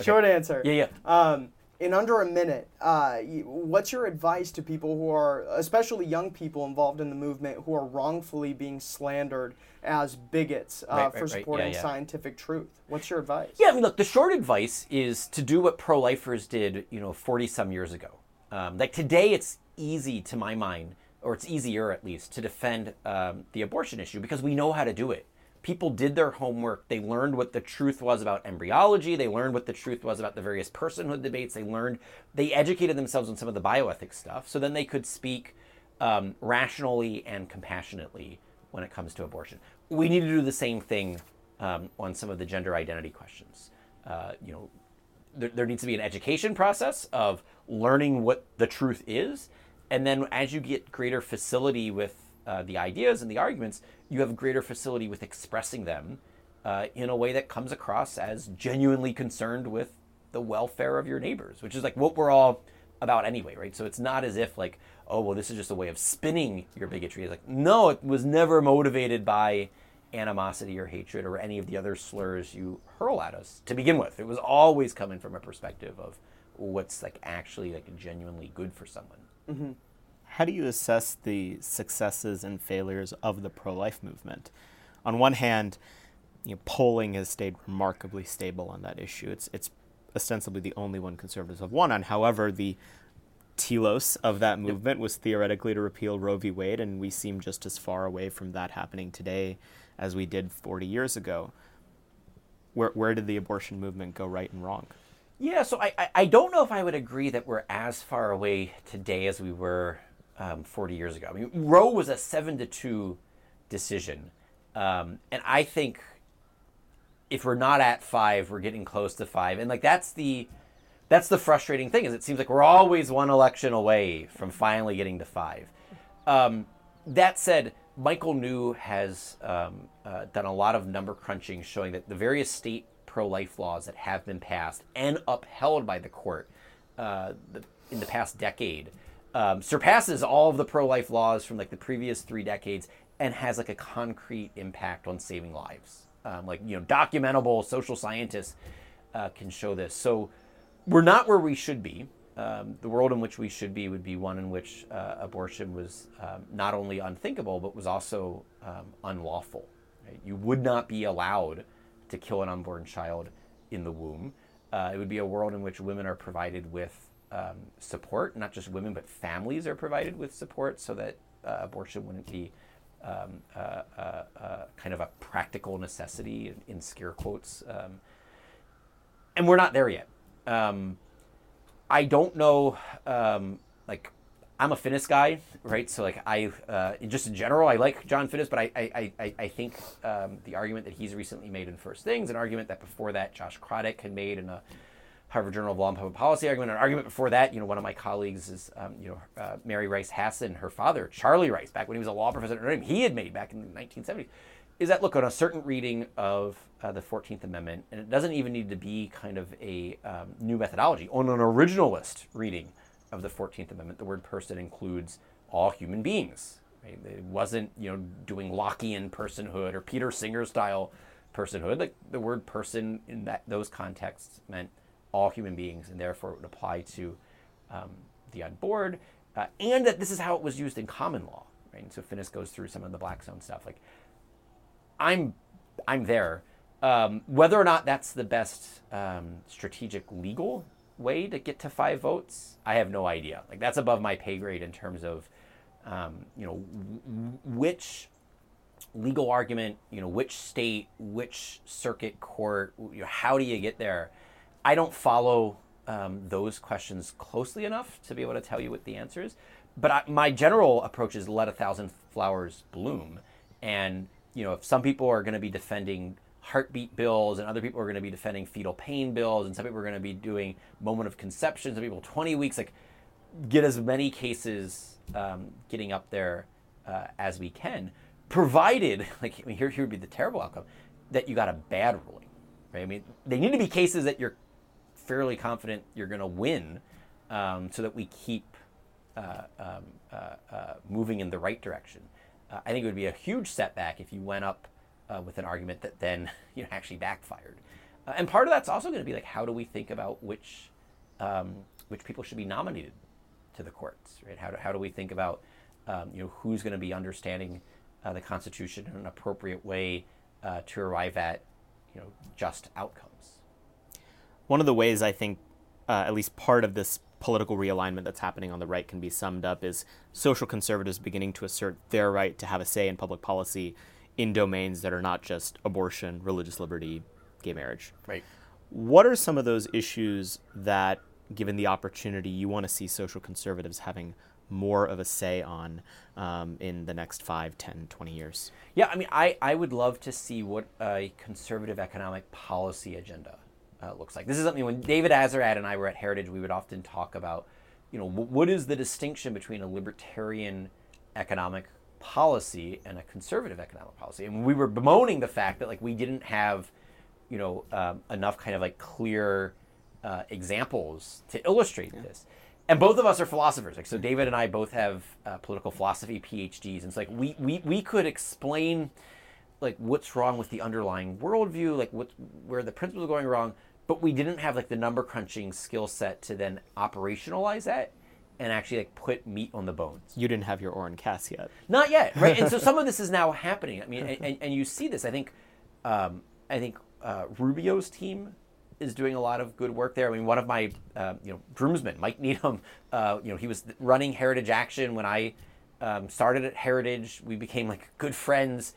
Short answer. Yeah. In under a minute, what's your advice to people who are, especially young people involved in the movement, who are wrongfully being slandered as bigots for supporting scientific truth? What's your advice? Yeah, I mean, look, the short advice is to do what pro-lifers did, you know, 40-some years ago. Like, today it's easy, to my mind, or it's easier at least, to defend the abortion issue because we know how to do it. People did their homework. They learned what the truth was about embryology. They learned what the truth was about the various personhood debates. They educated themselves on some of the bioethics stuff. So then they could speak rationally and compassionately when it comes to abortion. We need to do the same thing on some of the gender identity questions. You know, there needs to be an education process of learning what the truth is. And then as you get greater facility with the ideas and the arguments, you have greater facility with expressing them in a way that comes across as genuinely concerned with the welfare of your neighbors, which is like what we're all about anyway, right? So it's not as if like, oh, well, this is just a way of spinning your bigotry. It's like, no, it was never motivated by animosity or hatred or any of the other slurs you hurl at us to begin with. It was always coming from a perspective of what's like actually like genuinely good for someone. Mm-hmm. How do you assess the successes and failures of the pro-life movement? On one hand, you know, polling has stayed remarkably stable on that issue. It's ostensibly the only one conservatives have won on. However, the telos of that movement was theoretically to repeal Roe v. Wade, and we seem just as far away from that happening today as we did 40 years ago. Where did the abortion movement go right and wrong? Yeah, so I don't know if I would agree that we're as far away today as we were 40 years ago. I mean, Roe was a 7-2 decision. And I think if we're not at 5, we're getting close to 5. And like, that's the frustrating thing, is it seems like we're always one election away from finally getting to 5. That said, Michael New has done a lot of number crunching showing that the various state pro-life laws that have been passed and upheld by the court in the past decade surpasses all of the pro-life laws from like the previous 3 decades and has like a concrete impact on saving lives. Like, you know, documentable social scientists can show this. So we're not where we should be. The world in which we should be would be one in which abortion was not only unthinkable, but was also unlawful. Right? You would not be allowed to kill an unborn child in the womb. It would be a world in which women are provided with support, not just women, but families are provided with support so that abortion wouldn't be kind of a practical necessity in scare quotes. And we're not there yet. I don't know, like, I'm a fitness guy, right? So like just in general, I like John Finnis, but I think the argument that he's recently made in First Things, an argument that before that Josh Craddock had made in a Harvard Journal of Law and Public Policy argument, an argument before that, you know, one of my colleagues is, Mary Rice Hassan, her father, Charlie Rice, back when he was a law professor at Notre Dame, he had made back in the 1970s, is that, look, on a certain reading of the 14th Amendment, and it doesn't even need to be kind of a new methodology, on an originalist reading of the 14th Amendment, the word person includes all human beings. Right? It wasn't, you know, doing Lockean personhood or Peter Singer style personhood. Like the word person in that those contexts meant all human beings, and therefore it would apply to the unborn, and that this is how it was used in common law. Right? And so Finnis goes through some of the Black Zone stuff. Like, I'm there. Whether or not that's the best strategic legal way to get to 5 votes, I have no idea. Like, that's above my pay grade in terms of, you know, which legal argument, you know, which state, which circuit court, you know, how do you get there? I don't follow those questions closely enough to be able to tell you what the answer is. But my general approach is let 1,000 flowers bloom. And, you know, if some people are going to be defending heartbeat bills, and other people are going to be defending fetal pain bills, and some people are going to be doing moment of conception, some people 20 weeks, like get as many cases getting up there as we can, provided, like, I mean, here would be the terrible outcome, that you got a bad ruling, right? I mean, they need to be cases that you're fairly confident you're going to win, so that we keep moving in the right direction. I think it would be a huge setback if you went up with an argument that then, you know, actually backfired, and part of that's also going to be like, how do we think about which people should be nominated to the courts, right? How do we think about you know, who's going to be understanding the Constitution in an appropriate way to arrive at, you know, just outcomes? One of the ways I think at least part of this political realignment that's happening on the right can be summed up is social conservatives beginning to assert their right to have a say in public policy in domains that are not just abortion, religious liberty, gay marriage. Right. What are some of those issues that, given the opportunity, you want to see social conservatives having more of a say on in the next 5, 10, 20 years? Yeah, I mean, I would love to see what a conservative economic policy agenda looks like. This is something when David Azarad and I were at Heritage, we would often talk about, you know, what is the distinction between a libertarian economic policy and a conservative economic policy, and we were bemoaning the fact that, like, we didn't have, you know, enough kind of like clear examples to illustrate this. And both of us are philosophers, like, so David and I both have political philosophy PhDs, and it's like we could explain like what's wrong with the underlying worldview, like where the principles are going wrong, but we didn't have like the number crunching skill set to then operationalize that and actually like put meat on the bones. You didn't have your Orrin Cass yet. Not yet, right? And so some of this is now happening. I mean, and you see this. I think Rubio's team is doing a lot of good work there. I mean, one of my you know, groomsmen, Mike Needham, you know, he was running Heritage Action when I started at Heritage. We became like good friends.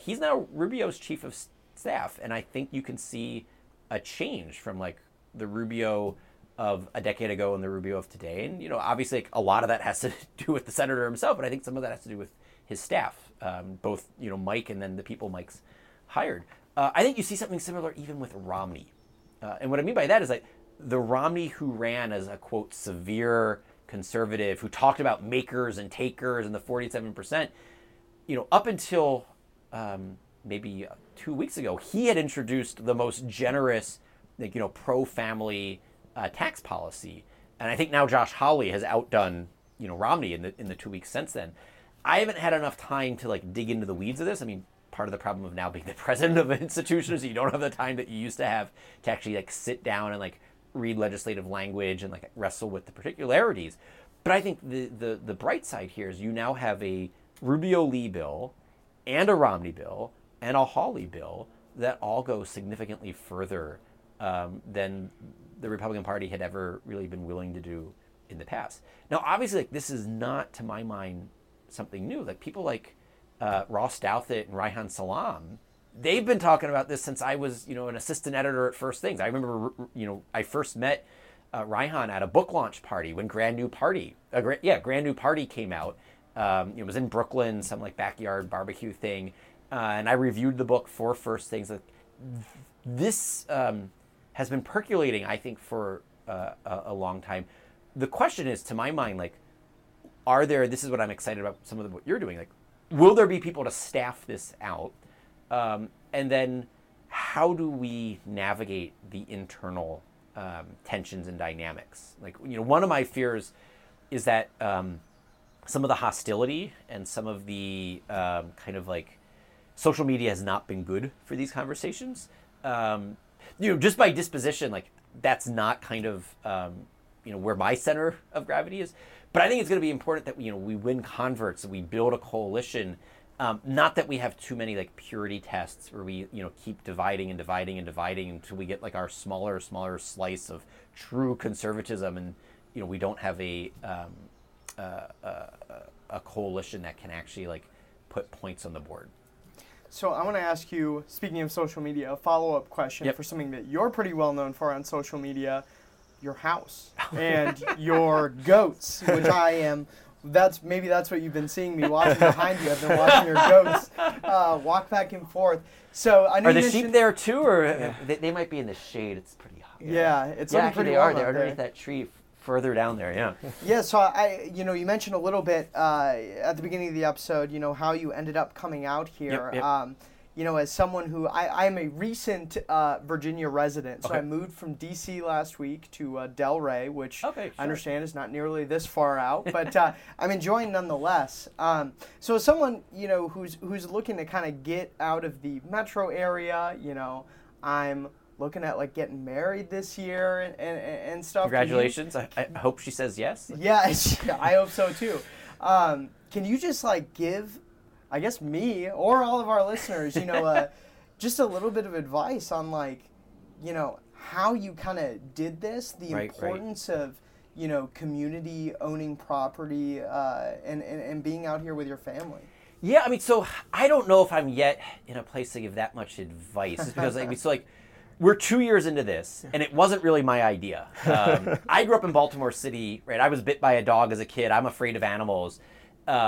He's now Rubio's chief of staff, and I think you can see a change from like the Rubio of a decade ago and the Rubio of today. And, you know, obviously a lot of that has to do with the senator himself, but I think some of that has to do with his staff, both, you know, Mike and then the people Mike's hired. I think you see something similar even with Romney. And what I mean by that is like the Romney who ran as a, quote, severe conservative, who talked about makers and takers and the 47%, you know, up until maybe 2 weeks ago, he had introduced the most generous, like, you know, pro-family tax policy, and I think now Josh Hawley has outdone, you know, Romney in the 2 weeks since then. I haven't had enough time to like dig into the weeds of this. I mean, part of the problem of now being the president of an institution is you don't have the time that you used to have to actually like sit down and like read legislative language and like wrestle with the particularities. But I think the bright side here is you now have a Rubio-Lee bill and a Romney bill and a Hawley bill that all go significantly further than the Republican Party had ever really been willing to do in the past. Now, obviously, like, this is not, to my mind, something new. Like, people like Ross Douthat and Raihan Salam, they've been talking about this since I was, you know, an assistant editor at First Things. I remember, you know, I first met Raihan at a book launch party when Grand New Party came out. It was in Brooklyn, some like backyard barbecue thing. And I reviewed the book for First Things. This has been percolating, I think, for a long time. The question is, to my mind, like, this is what I'm excited about, some of what you're doing, like, will there be people to staff this out? And then how do we navigate the internal tensions and dynamics? Like, you know, one of my fears is that some of the hostility and some of the kind of like social media has not been good for these conversations. You know, just by disposition, like, that's not kind of, you know, where my center of gravity is. But I think it's going to be important that, you know, we win converts, we build a coalition. Not that we have too many like purity tests where we, you know, keep dividing until we get like our smaller slice of true conservatism, and, you know, we don't have a coalition that can actually like put points on the board. So I want to ask you, speaking of social media, a follow-up question for something that you're pretty well known for on social media, your house and your goats, which I am. That's what you've been seeing me watching behind you. I've been watching your goats walk back and forth. So I know. Are the sheep there too, or they might be in the shade? It's pretty hot. Yeah, it's pretty warm. They're underneath that tree further down there. Yeah. Yeah. So you mentioned a little bit at the beginning of the episode, you know, how you ended up coming out here. Yep. You know, as someone who I'm a recent Virginia resident, so I moved from D.C. last week to Delray, which I understand is not nearly this far out, but I'm enjoying nonetheless. So as someone, you know, who's looking to kind of get out of the metro area, you know, I'm looking at like getting married this year and stuff. Congratulations! I hope she says yes. Yeah, I hope so too. Can you just like give, I guess, me or all of our listeners, you know, just a little bit of advice on, like, you know, how you kind of did this, the importance of, you know, community, owning property, and being out here with your family. Yeah, I mean, so I don't know if I'm yet in a place to give that much advice, because I mean, so like, we're 2 years into this, and it wasn't really my idea. I grew up in Baltimore City, right? I was bit by a dog as a kid. I'm afraid of animals.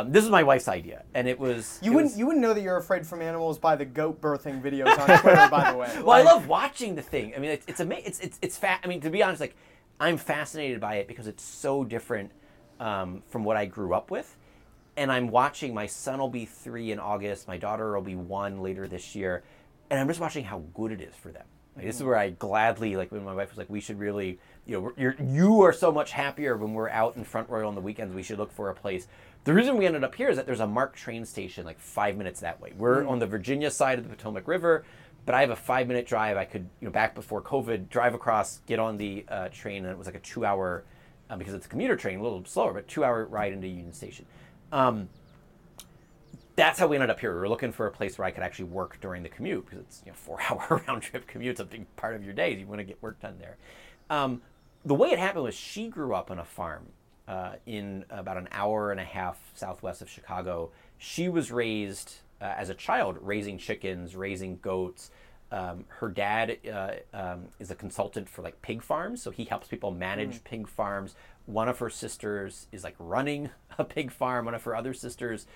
This was my wife's idea, and it was... You wouldn't know that you're afraid from animals by the goat birthing videos on Twitter, by the way. Well, I love watching the thing. I mean, it's amazing. It's I mean, to be honest, like, I'm fascinated by it because it's so different from what I grew up with. And I'm watching, my son will be 3 in August, my daughter will be 1 later this year, and I'm just watching how good it is for them. Like, this is where I gladly, like, when my wife was like, we should really, you know, you are so much happier when we're out in Front Royal on the weekends, we should look for a place. The reason we ended up here is that there's a marked train station like 5 minutes that way. We're on the Virginia side of the Potomac River, but I have a 5-minute drive. I could, you know, back before COVID, drive across, get on the train, and it was like a 2-hour, because it's a commuter train, a little slower, but 2-hour ride into Union Station. That's how we ended up here. We were looking for a place where I could actually work during the commute, because it's, you know, 4-hour round trip commute. It's a big part of your day. You want to get work done there. The way it happened was she grew up on a farm in about an hour and a half southwest of Chicago. She was raised as a child, raising chickens, raising goats. Her dad is a consultant for like pig farms, so he helps people manage pig farms. One of her sisters is like running a pig farm. One of her other sisters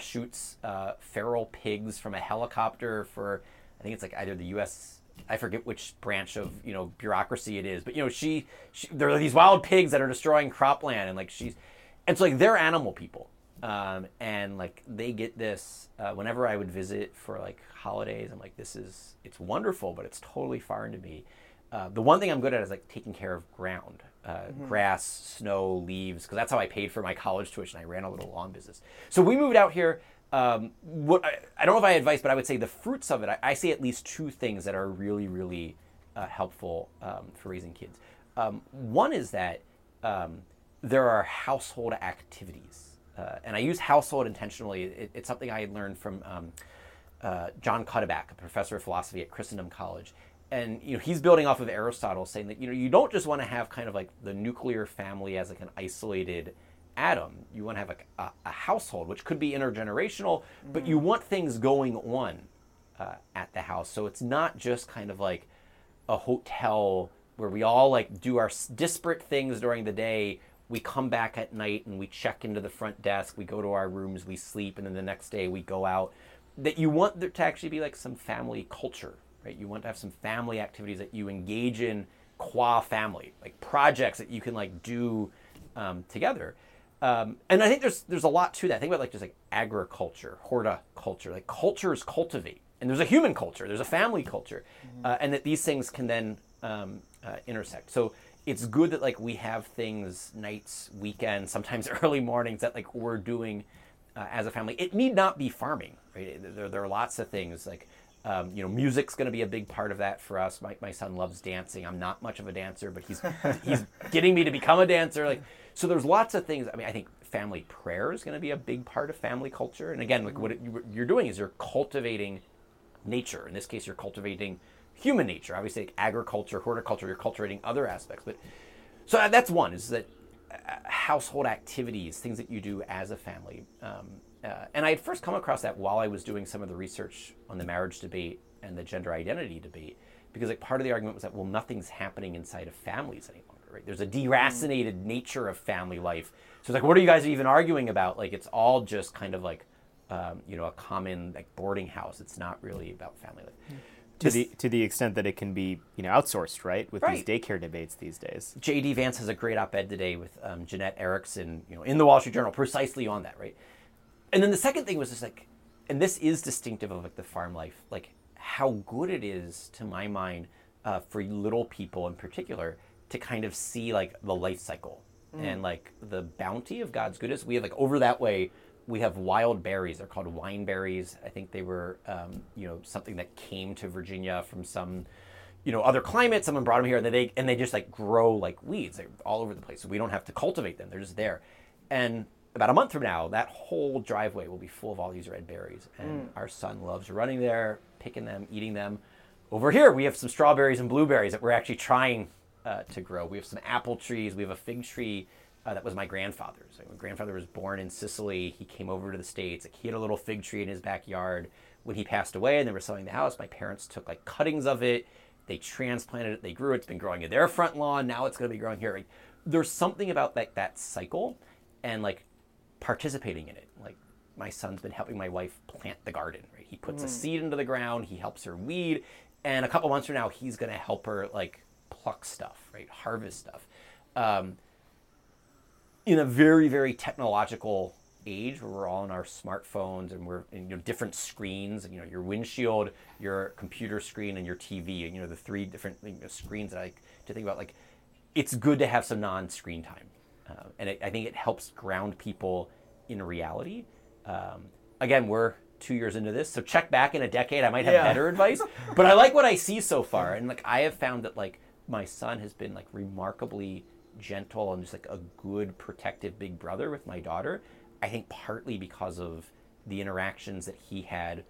shoots feral pigs from a helicopter for, I think it's like either the U.S. I forget which branch of, you know, bureaucracy it is, but, you know, she there are these wild pigs that are destroying cropland, and like so like they're animal people, and like they get this. Whenever I would visit for like holidays, I'm like, it's wonderful, but it's totally foreign to me. The one thing I'm good at is like taking care of ground, grass, snow, leaves, because that's how I paid for my college tuition. I ran a little lawn business. So we moved out here. I don't know if I had advice, but I would say the fruits of it, I see at least 2 things that are really, really helpful for raising kids. One is that there are household activities. And I use household intentionally. It's something I had learned from John Cuddeback, a professor of philosophy at Christendom College. And, you know, he's building off of Aristotle, saying that, you know, you don't just want to have kind of like the nuclear family as like an isolated atom. You want to have a household, which could be intergenerational, but you want things going on at the house. So it's not just kind of like a hotel where we all like do our disparate things during the day. We come back at night and we check into the front desk, we go to our rooms, we sleep, and then the next day we go out. That you want there to actually be like some family culture, right? You want to have some family activities that you engage in qua family, like projects that you can like do together. And I think there's a lot to that. Think about like just like agriculture, horticulture, like cultures cultivate. And there's a human culture, there's a family culture, and that these things can then intersect. So it's good that like we have things, nights, weekends, sometimes early mornings that like we're doing as a family. It need not be farming, right? There are lots of things like, you know, music's going to be a big part of that for us. My son loves dancing. I'm not much of a dancer, but he's getting me to become a dancer. Like, so there's lots of things. I mean, I think family prayer is going to be a big part of family culture. And again, like what you're doing is you're cultivating nature. In this case, you're cultivating human nature. Obviously, like agriculture, horticulture, you're cultivating other aspects. But so that's one, is that household activities, things that you do as a family. And I had first come across that while I was doing some of the research on the marriage debate and the gender identity debate, because like part of the argument was that, well, nothing's happening inside of families any longer, right? There's a deracinated nature of family life. So it's like, what are you guys even arguing about? Like, it's all just kind of like, you know, a common like boarding house. It's not really about family life. Mm-hmm. To the extent that it can be, you know, outsourced, right? With these daycare debates these days. J.D. Vance has a great op-ed today with Jeanette Erickson, you know, in the Wall Street Journal, precisely on that, right? And then the second thing was just like, and this is distinctive of like the farm life, like how good it is, to my mind, for little people in particular, to kind of see like the life cycle and like the bounty of God's goodness. We have like over that way, we have wild berries. They're called wine berries. I think they were, you know, something that came to Virginia from some, you know, other climate. Someone brought them here, and they just like grow like weeds. They're all over the place. So we don't have to cultivate them. They're just there. And about a month from now, that whole driveway will be full of all these red berries. And our son loves running there, picking them, eating them. Over here, we have some strawberries and blueberries that we're actually trying to grow. We have some apple trees. We have a fig tree. That was my grandfather's. Like, my grandfather was born in Sicily. He came over to the States. Like, he had a little fig tree in his backyard. When he passed away and they were selling the house, my parents took like cuttings of it. They transplanted it. They grew it. It's been growing in their front lawn. Now it's going to be growing here. Like, there's something about like that cycle and like participating in it. Like, my son's been helping my wife plant the garden. Right? He puts a seed into the ground. He helps her weed. And a couple months from now, he's going to help her like pluck stuff, right? Harvest stuff. In a very, very technological age where we're all on our smartphones and we're in, you know, different screens, and, you know, your windshield, your computer screen, and your TV, and, you know, the three different, you know, screens that I like to think about, like, it's good to have some non-screen time. And I think it helps ground people in reality. Again, we're 2 years into this, so check back in a decade. I might have better advice, but I like what I see so far. And, like, I have found that, like, my son has been, like, remarkably gentle and just like a good protective big brother with my daughter. I think partly because of the interactions that he had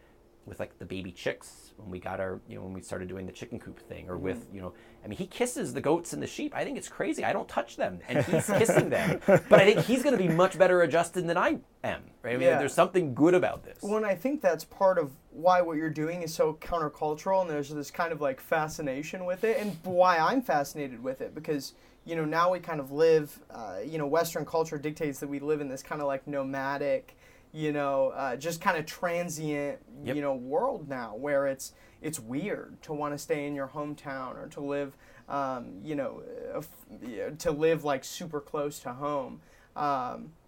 with like the baby chicks when we got our, you know, when we started doing the chicken coop thing, or with, you know, I mean, he kisses the goats and the sheep. I think it's crazy. I don't touch them and he's kissing them, but I think he's going to be much better adjusted than I am, right? I mean, there's something good about this. Well, and I think that's part of why what you're doing is so countercultural, and there's this kind of like fascination with it, and why I'm fascinated with it, because, you know, now we kind of live, you know, Western culture dictates that we live in this kind of like nomadic, you know, just kind of transient, you know, world now, where it's weird to want to stay in your hometown, or to live, you know, to live like super close to home. So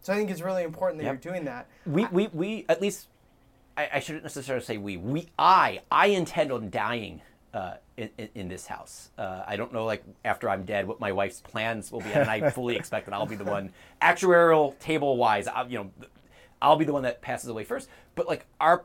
I think it's really important that you're doing that. We at least, I shouldn't necessarily say I intend on dying in this house. I don't know, like, after I'm dead, what my wife's plans will be, and I fully expect that I'll be the one, actuarial table wise, you know, I'll be the one that passes away first. But like our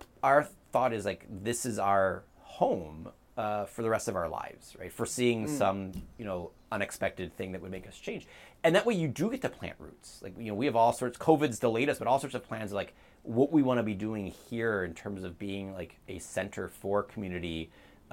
thought is like, this is our home for the rest of our lives, right? Foreseeing some, you know, unexpected thing that would make us change. And that way you do get to plant roots. Like, you know, we have all sorts, COVID's delayed us, but all sorts of plans of like what we want to be doing here in terms of being like a center for community,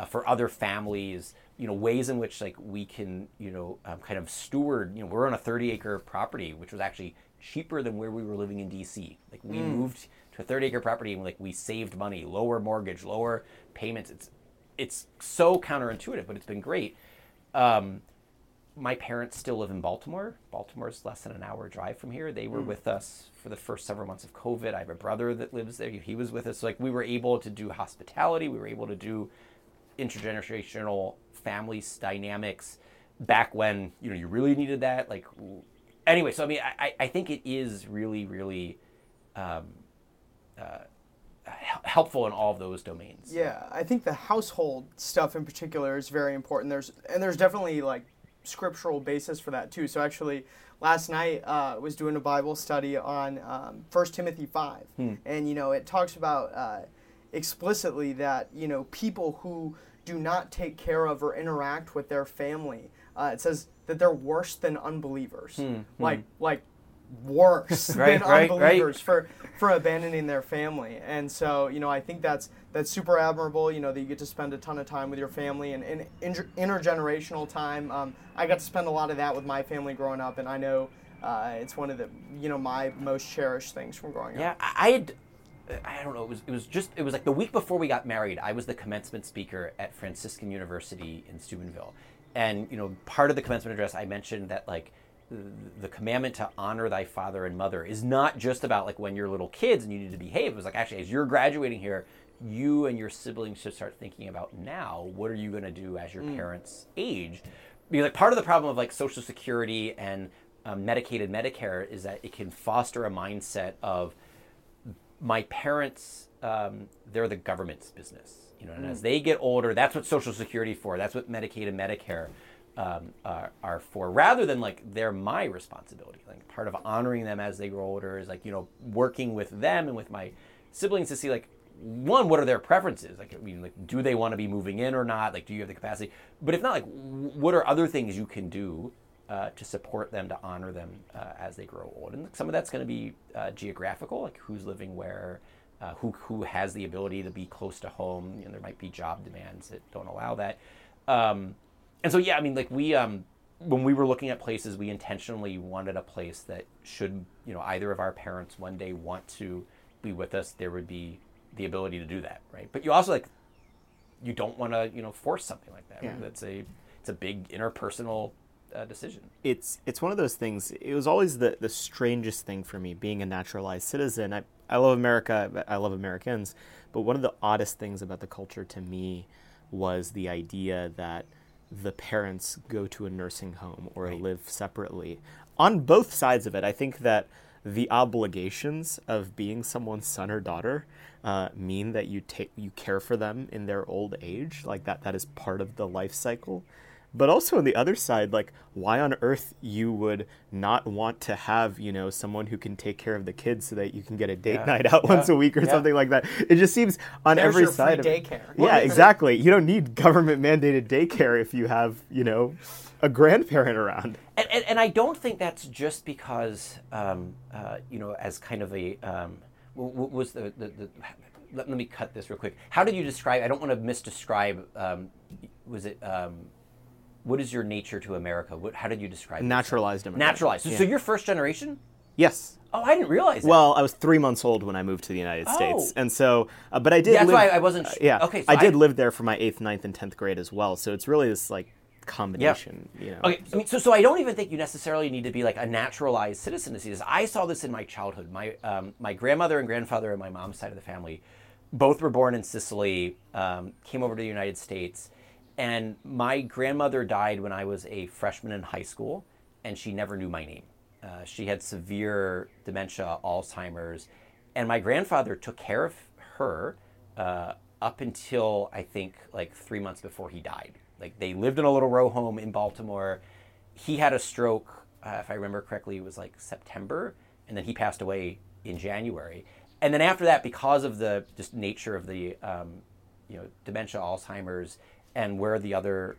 for other families, you know, ways in which like we can, you know, kind of steward, you know, we're on a 30-acre property, which was actually cheaper than where we were living in DC. Like, we moved to a 30-acre property and like we saved money, lower mortgage, lower payments. It's so counterintuitive, but it's been great. my parents still live in Baltimore. Baltimore's less than an hour drive from here. They were with us for the first several months of COVID. I have a brother that lives there. He was with us. Like, we were able to do hospitality. We were able to do intergenerational families dynamics back when, you know, you really needed that. Like, anyway, so I mean, I think it is really, really helpful in all of those domains. Yeah, I think the household stuff in particular is very important. There's definitely, like, scriptural basis for that too. So actually, last night I was doing a Bible study on 1 Timothy 5, and, you know, it talks about explicitly that, you know, people who do not take care of or interact with their family, it says that they're worse than unbelievers, like worse than unbelievers. For abandoning their family. And so, you know, I think that's super admirable, you know, that you get to spend a ton of time with your family and intergenerational time. I got to spend a lot of that with my family growing up, and I know it's one of the, you know, my most cherished things from growing up. Yeah, I don't know, it was like the week before we got married, I was the commencement speaker at Franciscan University in Steubenville. And, you know, part of the commencement address, I mentioned that, like, the commandment to honor thy father and mother is not just about, like, when you're little kids and you need to behave. It was like, actually, as you're graduating here, you and your siblings should start thinking about now, what are you going to do as your parents age? Because, like, part of the problem of, like, Social Security and Medicaid and Medicare is that it can foster a mindset of, my parents, they're the government's business, you know, and as they get older, that's what Social Security for, that's what Medicaid and Medicare are for, rather than, like, they're my responsibility. Like, part of honoring them as they grow older is, like, you know, working with them and with my siblings to see, like, one, what are their preferences? Like, I mean, like, do they want to be moving in or not? Like, do you have the capacity? But if not, like, what are other things you can do to support them, to honor them as they grow old? And some of that's going to be geographical, like who's living where, who has the ability to be close to home. You know, there might be job demands that don't allow that. And so, yeah, I mean, like, we, when we were looking at places, we intentionally wanted a place that should, you know, either of our parents one day want to be with us, there would be the ability to do that, right? But you also, like, you don't want to, you know, force something like that. Yeah. Right? It's a big interpersonal decision. It's one of those things. It was always the strangest thing for me, being a naturalized citizen. I love America. I love Americans. But one of the oddest things about the culture to me was the idea that the parents go to a nursing home or live separately. On both sides of it, I think that the obligations of being someone's son or daughter mean that you care for them in their old age. Like, that is part of the life cycle. But also on the other side, like, why on earth you would not want to have, you know, someone who can take care of the kids so that you can get a date night out once a week or something like that. It just seems on There's every side of it. Daycare. Yeah, exactly. You don't need government mandated daycare if you have, you know, a grandparent around. And I don't think that's just because, you know, as kind of a, what was the let me cut this real quick. How did you describe, I don't want to misdescribe, was it, what is your nature to America? How did you describe it? Naturalized America. Naturalized. So you're first generation? Yes. Oh, I didn't realize that. Well, I was 3 months old when I moved to the United States. And so, but I did live. That's why I wasn't okay. So I did live there for my 8th, 9th, and 10th grade as well. So it's really this, like, combination, you know. Okay, I mean, so I don't even think you necessarily need to be, like, a naturalized citizen to see this. I saw this in my childhood. My my grandmother and grandfather on my mom's side of the family, both were born in Sicily, came over to the United States. And my grandmother died when I was a freshman in high school, and she never knew my name. She had severe dementia, Alzheimer's, and my grandfather took care of her up until, I think, like, 3 months before he died. Like, they lived in a little row home in Baltimore. He had a stroke, if I remember correctly, it was like September, and then he passed away in January. And then after that, because of the just nature of the you know, dementia, Alzheimer's, and where the other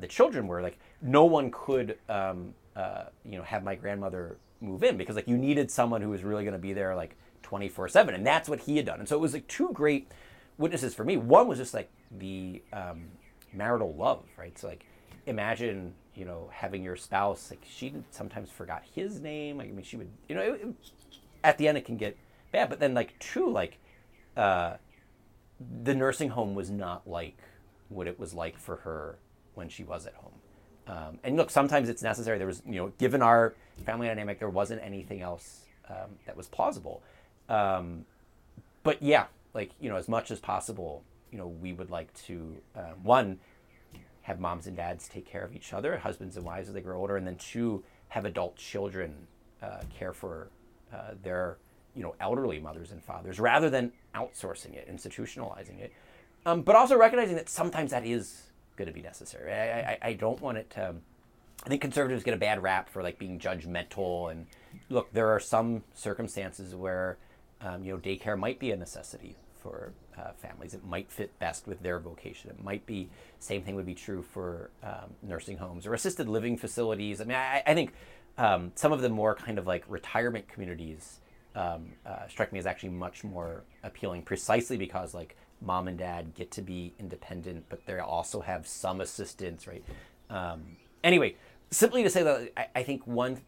the children were, like, no one could you know, have my grandmother move in, because, like, you needed someone who was really going to be there, like, 24/7, and that's what he had done. And so it was, like, two great witnesses for me. One was just, like, the marital love, right? So, like, imagine, you know, having your spouse, like, she sometimes forgot his name. Like, I mean, she would, you know, at the end it can get bad. But then, like, two, like, the nursing home was not like what it was like for her when she was at home. And look, sometimes it's necessary. There was, given our family dynamic, there wasn't anything else that was plausible. But yeah, as much as possible, we would like to, one, have moms and dads take care of each other, husbands and wives as they grow older, and then two, have adult children care for their, elderly mothers and fathers, rather than outsourcing it, institutionalizing it. But also recognizing that sometimes that is going to be necessary. I don't want it to, I think conservatives get a bad rap for being judgmental, and look, there are some circumstances where, daycare might be a necessity for families. It might fit best with their vocation. It might be, same thing would be true for nursing homes or assisted living facilities. I mean, I think some of the more kind of retirement communities strike me as actually much more appealing, precisely because mom and dad get to be independent, but they also have some assistance, right? Anyway, simply to say that I think one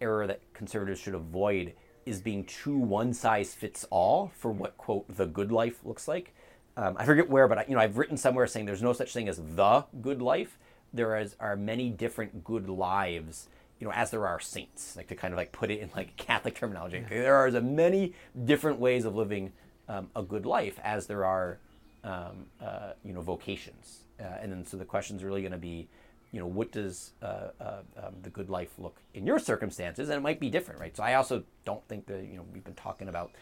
error that conservatives should avoid is being too one-size-fits-all for what, quote, the good life looks like. I forget where, but I've written somewhere saying there's no such thing as the good life. There are many different good lives, as there are saints, to kind of put it in Catholic terminology. Yeah. There are as many different ways of living a good life as there are, vocations. And then so the question's really going to be, what does the good life look in your circumstances? And it might be different, right? So I also don't think that, we've been talking about,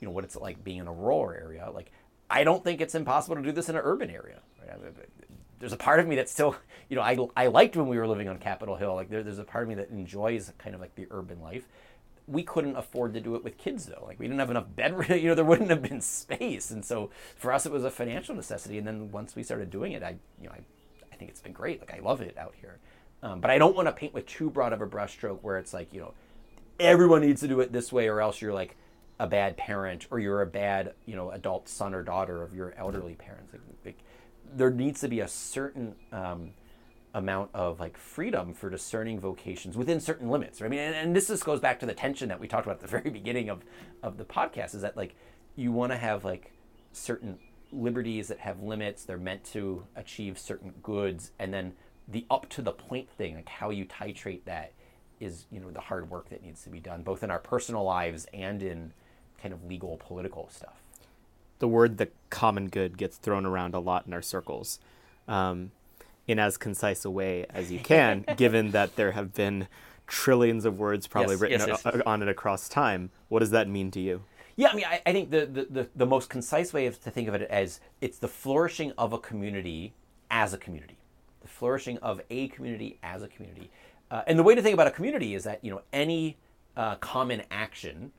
what it's like being in a rural area. I don't think it's impossible to do this in an urban area. Right? There's a part of me that still, I liked when we were living on Capitol Hill. There's a part of me that enjoys kind of the urban life. We couldn't afford to do it with kids, though. We didn't have enough bedroom. There wouldn't have been space. And so for us, it was a financial necessity. And then once we started doing it, I think it's been great. I love it out here. But I don't want to paint with too broad of a brushstroke where it's everyone needs to do it this way, or else you're a bad parent, or you're a bad, adult son or daughter of your elderly parents. There needs to be a certain amount of freedom for discerning vocations within certain limits. Right? I mean, and this just goes back to the tension that we talked about at the very beginning of the podcast, is that you want to have certain liberties that have limits. They're meant to achieve certain goods, and then the up to the point thing, how you titrate that, is the hard work that needs to be done, both in our personal lives and in kind of legal political stuff. The word "the common good" gets thrown around a lot in our circles, in as concise a way as you can, given that there have been trillions of words probably written on it across time. What does that mean to you? Yeah, I mean, I think the most concise way to think of it as it's the flourishing of a community as a community. The flourishing of a community as a community. And the way to think about a community is that, any common action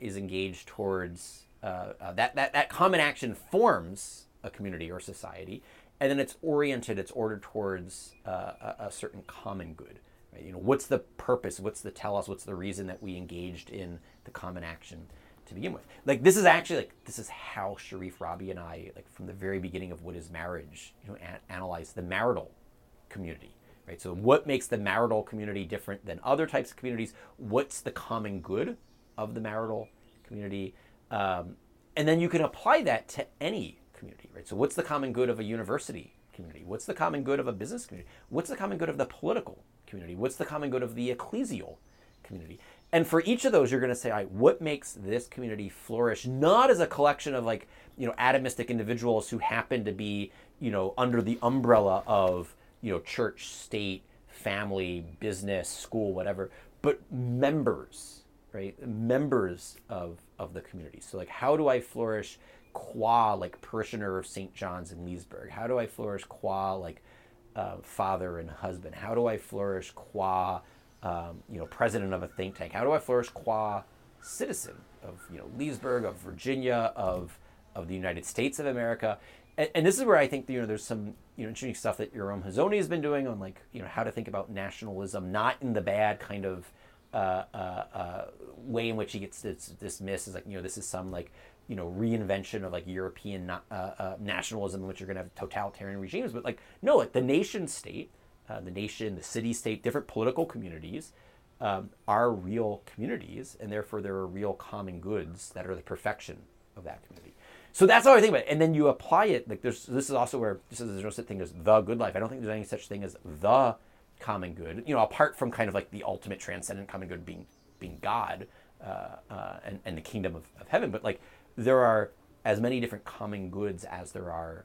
is engaged towards, that common action forms a community or society, and then it's oriented, it's ordered towards a certain common good. Right? What's the purpose? What's the tell us? What's the reason that we engaged in the common action to begin with? This is how Sharif, Robbie, and I, from the very beginning of What is Marriage, analyzed the marital community, right? So what makes the marital community different than other types of communities? What's the common good of the marital community? And then you can apply that to any community, right? So what's the common good of a university community? What's the common good of a business community? What's the common good of the political community? What's the common good of the ecclesial community? And for each of those, you're going to say, all right, what makes this community flourish? Not as a collection of atomistic individuals who happen to be, under the umbrella of, church, state, family, business, school, whatever, but members, right? Members of the community. So how do I flourish qua parishioner of St. John's in Leesburg? How do I flourish qua father and husband? How do I flourish qua president of a think tank? How do I flourish qua citizen of Leesburg, of Virginia, of the United States of America? And this is where I think there's some interesting stuff that Yoram Hazoni has been doing on how to think about nationalism, not in the bad kind of way in which he gets dismissed as this is some reinvention of European nationalism in which you're going to have totalitarian regimes, but no, the nation state. The nation, the city-state, different political communities are real communities, and therefore there are real common goods that are the perfection of that community. So that's how I think about it. And then you apply it, like there's no such thing as the good life. I don't think there's any such thing as the common good, apart from kind of like the ultimate transcendent common good being God and the kingdom of heaven. But like there are as many different common goods as there are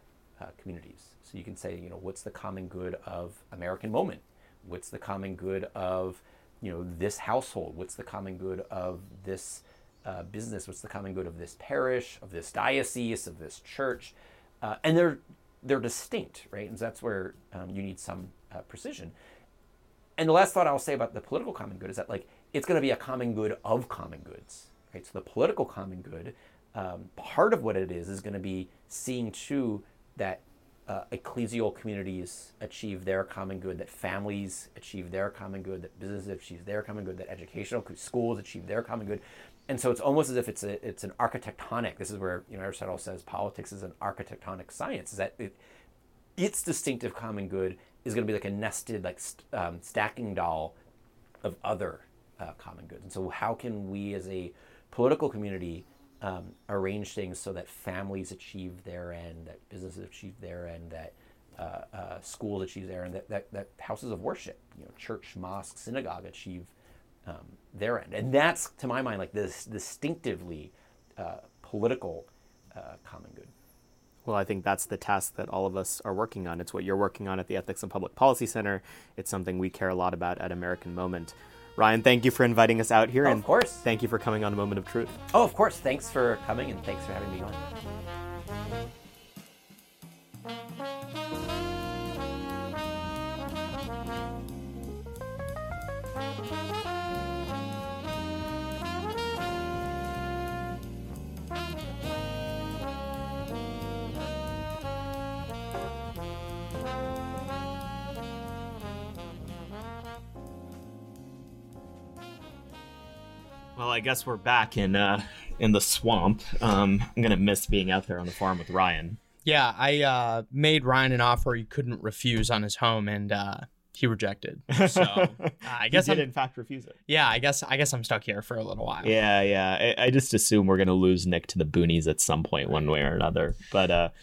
communities. So you can say, what's the common good of American Moment? What's the common good of, this household? What's the common good of this business? What's the common good of this parish, of this diocese, of this church? And they're distinct, right? And so that's where you need some precision. And the last thought I'll say about the political common good is that like it's going to be a common good of common goods, right? So the political common good, part of what it is going to be seeing to that ecclesial communities achieve their common good, that families achieve their common good, that businesses achieve their common good, that educational schools achieve their common good. And so it's almost as if it's an architectonic. This is where Aristotle says politics is an architectonic science. Is that its distinctive common good is going to be like a nested, like stacking doll of other common goods. And so how can we as a political community arrange things so that families achieve their end, that businesses achieve their end, that schools achieve their end, that houses of worship, church, mosque, synagogue achieve their end. And that's, to my mind, like this distinctively political common good. Well, I think that's the task that all of us are working on. It's what you're working on at the Ethics and Public Policy Center. It's something we care a lot about at American Moment. Ryan, thank you for inviting us out here. And of course. Thank you for coming on A Moment of Truth. Oh, of course. Thanks for coming and thanks for having me on. Well, I guess we're back in the swamp. I'm going to miss being out there on the farm with Ryan. Yeah, I made Ryan an offer he couldn't refuse on his home, and he rejected. So I guess I did, in fact, refuse it. Yeah, I guess I'm stuck here for a little while. Yeah. I just assume we're going to lose Nick to the boonies at some point, one way or another. But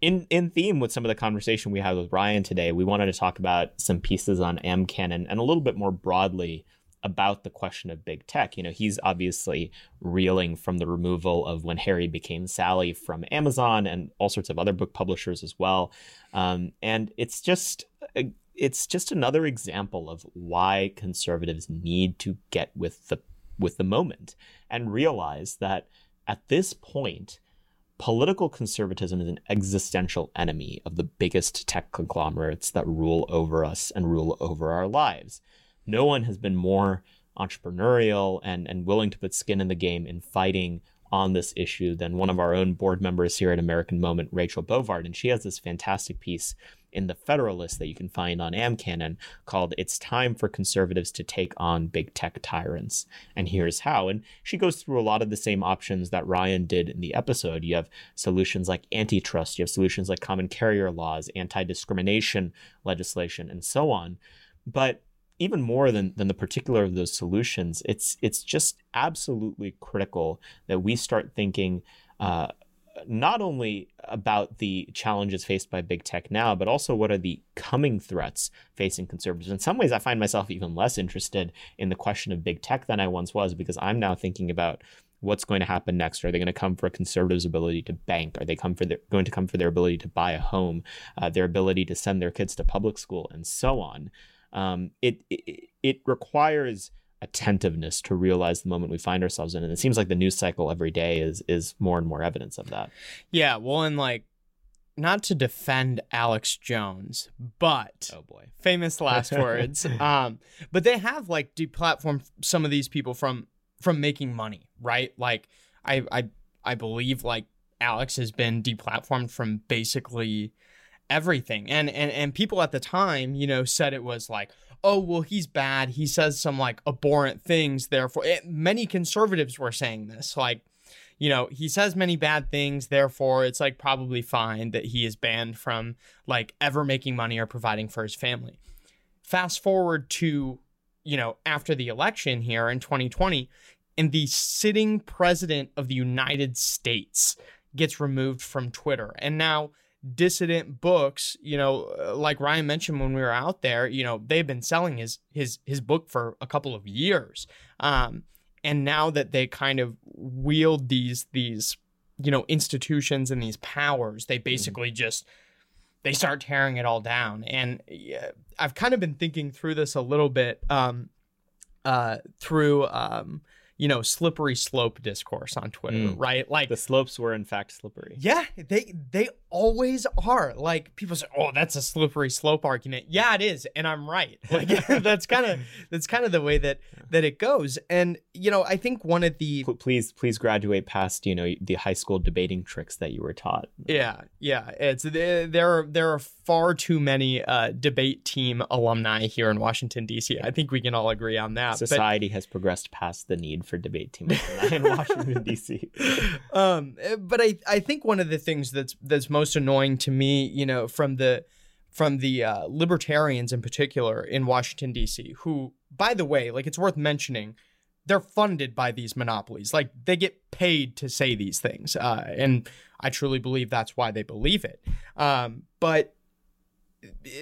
in theme with some of the conversation we had with Ryan today, we wanted to talk about some pieces on Canon and a little bit more broadly about the question of big tech. He's obviously reeling from the removal of When Harry Became Sally from Amazon and all sorts of other book publishers as well. And it's just another example of why conservatives need to get with the moment and realize that at this point, political conservatism is an existential enemy of the biggest tech conglomerates that rule over us and rule over our lives. No one has been more entrepreneurial and willing to put skin in the game in fighting on this issue than one of our own board members here at American Moment, Rachel Bovard. And she has this fantastic piece in The Federalist that you can find on AmCanon called It's Time for Conservatives to Take on Big Tech Tyrants. And here's how. And she goes through a lot of the same options that Ryan did in the episode. You have solutions like antitrust, you have solutions like common carrier laws, anti-discrimination legislation, and so on. But even more than the particular of those solutions, it's just absolutely critical that we start thinking not only about the challenges faced by big tech now, but also what are the coming threats facing conservatives. In some ways, I find myself even less interested in the question of big tech than I once was, because I'm now thinking about what's going to happen next. Are they going to come for conservatives' ability to bank? Are they going to come for their ability to buy a home, their ability to send their kids to public school, and so on? It requires attentiveness to realize the moment we find ourselves in, and it seems like the news cycle every day is more and more evidence of that. Yeah, well, and like, not to defend Alex Jones, but oh boy, famous last words. But they have like deplatformed some of these people from making money, right? Like, I believe like Alex has been deplatformed from basically everything. And people at the time, said it was like, oh, well, he's bad. He says some like abhorrent things. Therefore, many conservatives were saying this, like, he says many bad things. Therefore, it's like probably fine that he is banned from like ever making money or providing for his family. Fast forward to, after the election here in 2020, and the sitting president of the United States gets removed from Twitter. And now dissident books, you know, like Ryan mentioned when we were out there, you know, they've been selling his book for a couple of years. And now that they kind of wield these, you know, institutions and these powers, they basically just, they start tearing it all down. And I've kind of been thinking through this a little bit through, you know, slippery slope discourse on Twitter, right? Like the slopes were in fact slippery. Yeah, they always are. Like people say, oh, that's a slippery slope argument. Yeah, it is. And I'm right. Like that's kind of the way that it goes. And, you know, I think one of the... Please graduate past, you know, the high school debating tricks that you were taught. Yeah. Yeah. It's there are far too many debate team alumni here in Washington, D.C. Yeah. I think we can all agree on that. Society has progressed past the need for debate team in Washington, D.C. But I think one of the things that's most annoying to me, you know, from the libertarians in particular in Washington, D.C., who, by the way, like it's worth mentioning, they're funded by these monopolies. Like they get paid to say these things. And I truly believe that's why they believe it. But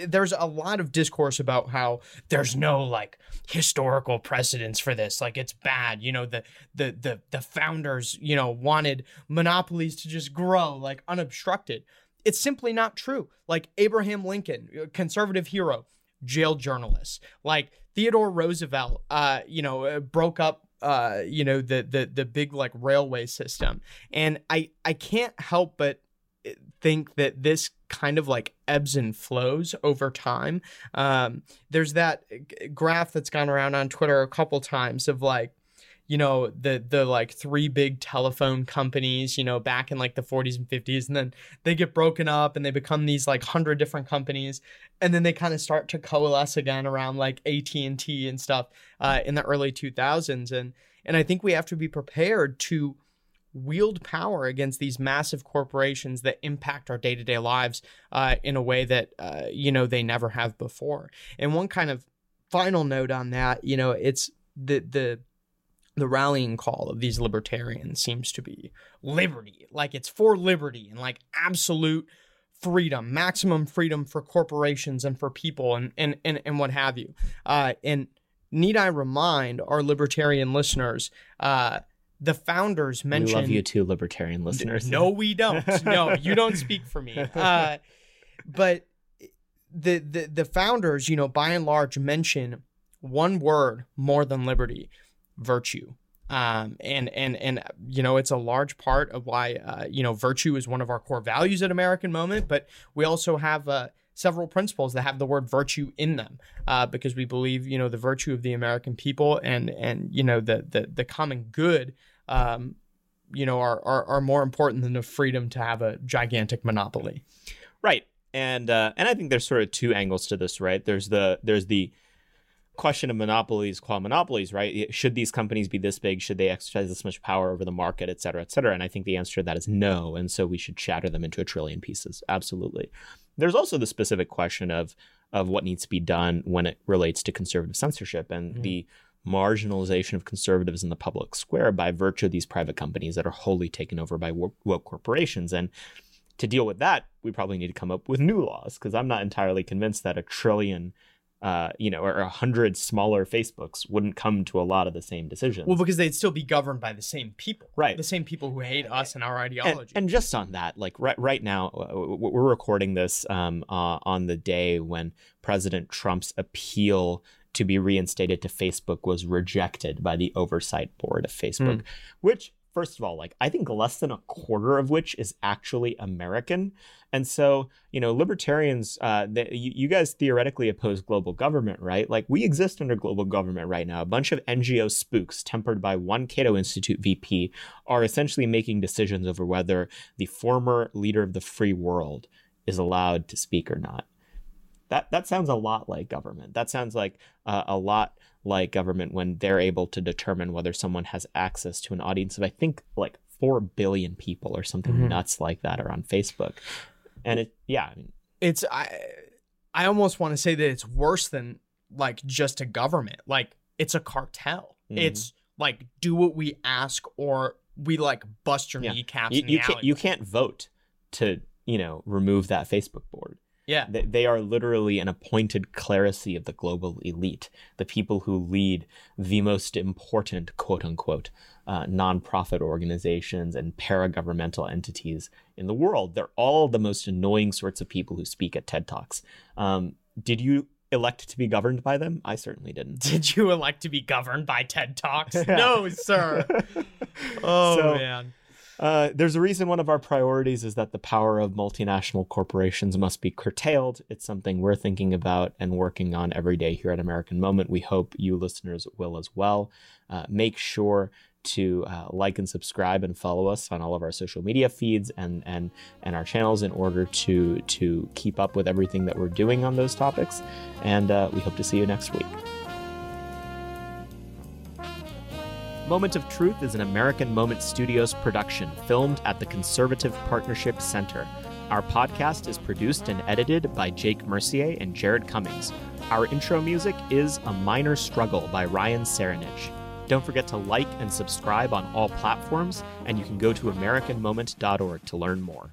there's a lot of discourse about how there's no like historical precedence for this. Like it's bad. You know, the founders, you know, wanted monopolies to just grow like unobstructed. It's simply not true. Like Abraham Lincoln, conservative hero, jailed journalists. Like Theodore Roosevelt, you know, broke up, you know, the big like railway system. And I can't help but think that this kind of like ebbs and flows over time. There's that graph that's gone around on Twitter a couple times of like, you know, the like three big telephone companies, you know, back in like the 40s and 50s, and then they get broken up and they become these like 100 different companies. And then they kind of start to coalesce again around like AT&T and stuff in the early 2000s. And I think we have to be prepared to wield power against these massive corporations that impact our day-to-day lives in a way that, you know, they never have before. And one kind of final note on that, you know, it's the rallying call of these libertarians seems to be liberty. Like it's for liberty and like absolute freedom, maximum freedom for corporations and for people and what have you. And need I remind our libertarian listeners, the founders mentioned... We love you too, libertarian listeners. No, we don't. No, you don't speak for me. But the founders, you know, by and large mention one word more than liberty: virtue. And you know, it's a large part of why, you know, virtue is one of our core values at American Moment, but we also have several principles that have the word virtue in them, because we believe, you know, the virtue of the American people and you know, the common good, you know, are more important than the freedom to have a gigantic monopoly. Right. And I think there's sort of two angles to this, right? There's the question of monopolies qua monopolies, right? Should these companies be this big? Should they exercise this much power over the market, et cetera, et cetera? And I think the answer to that is no. And so we should shatter them into a trillion pieces. Absolutely. There's also the specific question of what needs to be done when it relates to conservative censorship and the marginalization of conservatives in the public square by virtue of these private companies that are wholly taken over by woke corporations. And to deal with that, we probably need to come up with new laws, because I'm not entirely convinced that a trillion you know, or 100 smaller Facebooks wouldn't come to a lot of the same decisions. Well, because they'd still be governed by the same people, right? The same people who hate us and our ideology. And just on that, like right now, we're recording this on the day when President Trump's appeal to be reinstated to Facebook was rejected by the oversight board of Facebook, which, first of all, like I think less than a quarter of which is actually American. And so, you know, libertarians, you guys theoretically oppose global government, right? Like we exist under global government right now. A bunch of NGO spooks tempered by one Cato Institute VP are essentially making decisions over whether the former leader of the free world is allowed to speak or not. That sounds a lot like government. That sounds like a lot like government when they're able to determine whether someone has access to an audience of, I think, like 4 billion people or something nuts like that are on Facebook. And it, yeah, I mean, it's I almost want to say that it's worse than like just a government. Like it's a cartel. It's like do what we ask or we like bust your kneecaps. You can't vote to, remove that Facebook board. Yeah. They are literally an appointed clerisy of the global elite, the people who lead the most important, quote unquote, nonprofit organizations and paragovernmental entities in the world. They're all the most annoying sorts of people who speak at TED Talks. Did you elect to be governed by them? I certainly didn't. Did you elect to be governed by TED Talks? No, sir. Man. There's a reason one of our priorities is that the power of multinational corporations must be curtailed. It's something we're thinking about and working on every day here at American Moment. We hope you listeners will as well. Make sure to like and subscribe and follow us on all of our social media feeds and our channels in order to keep up with everything that we're doing on those topics. And we hope to see you next week. Moment of Truth is an American Moment Studios production filmed at the Conservative Partnership Center. Our podcast is produced and edited by Jake Mercier and Jared Cummings. Our intro music is A Minor Struggle by Ryan Serenich. Don't forget to like and subscribe on all platforms, and you can go to AmericanMoment.org to learn more.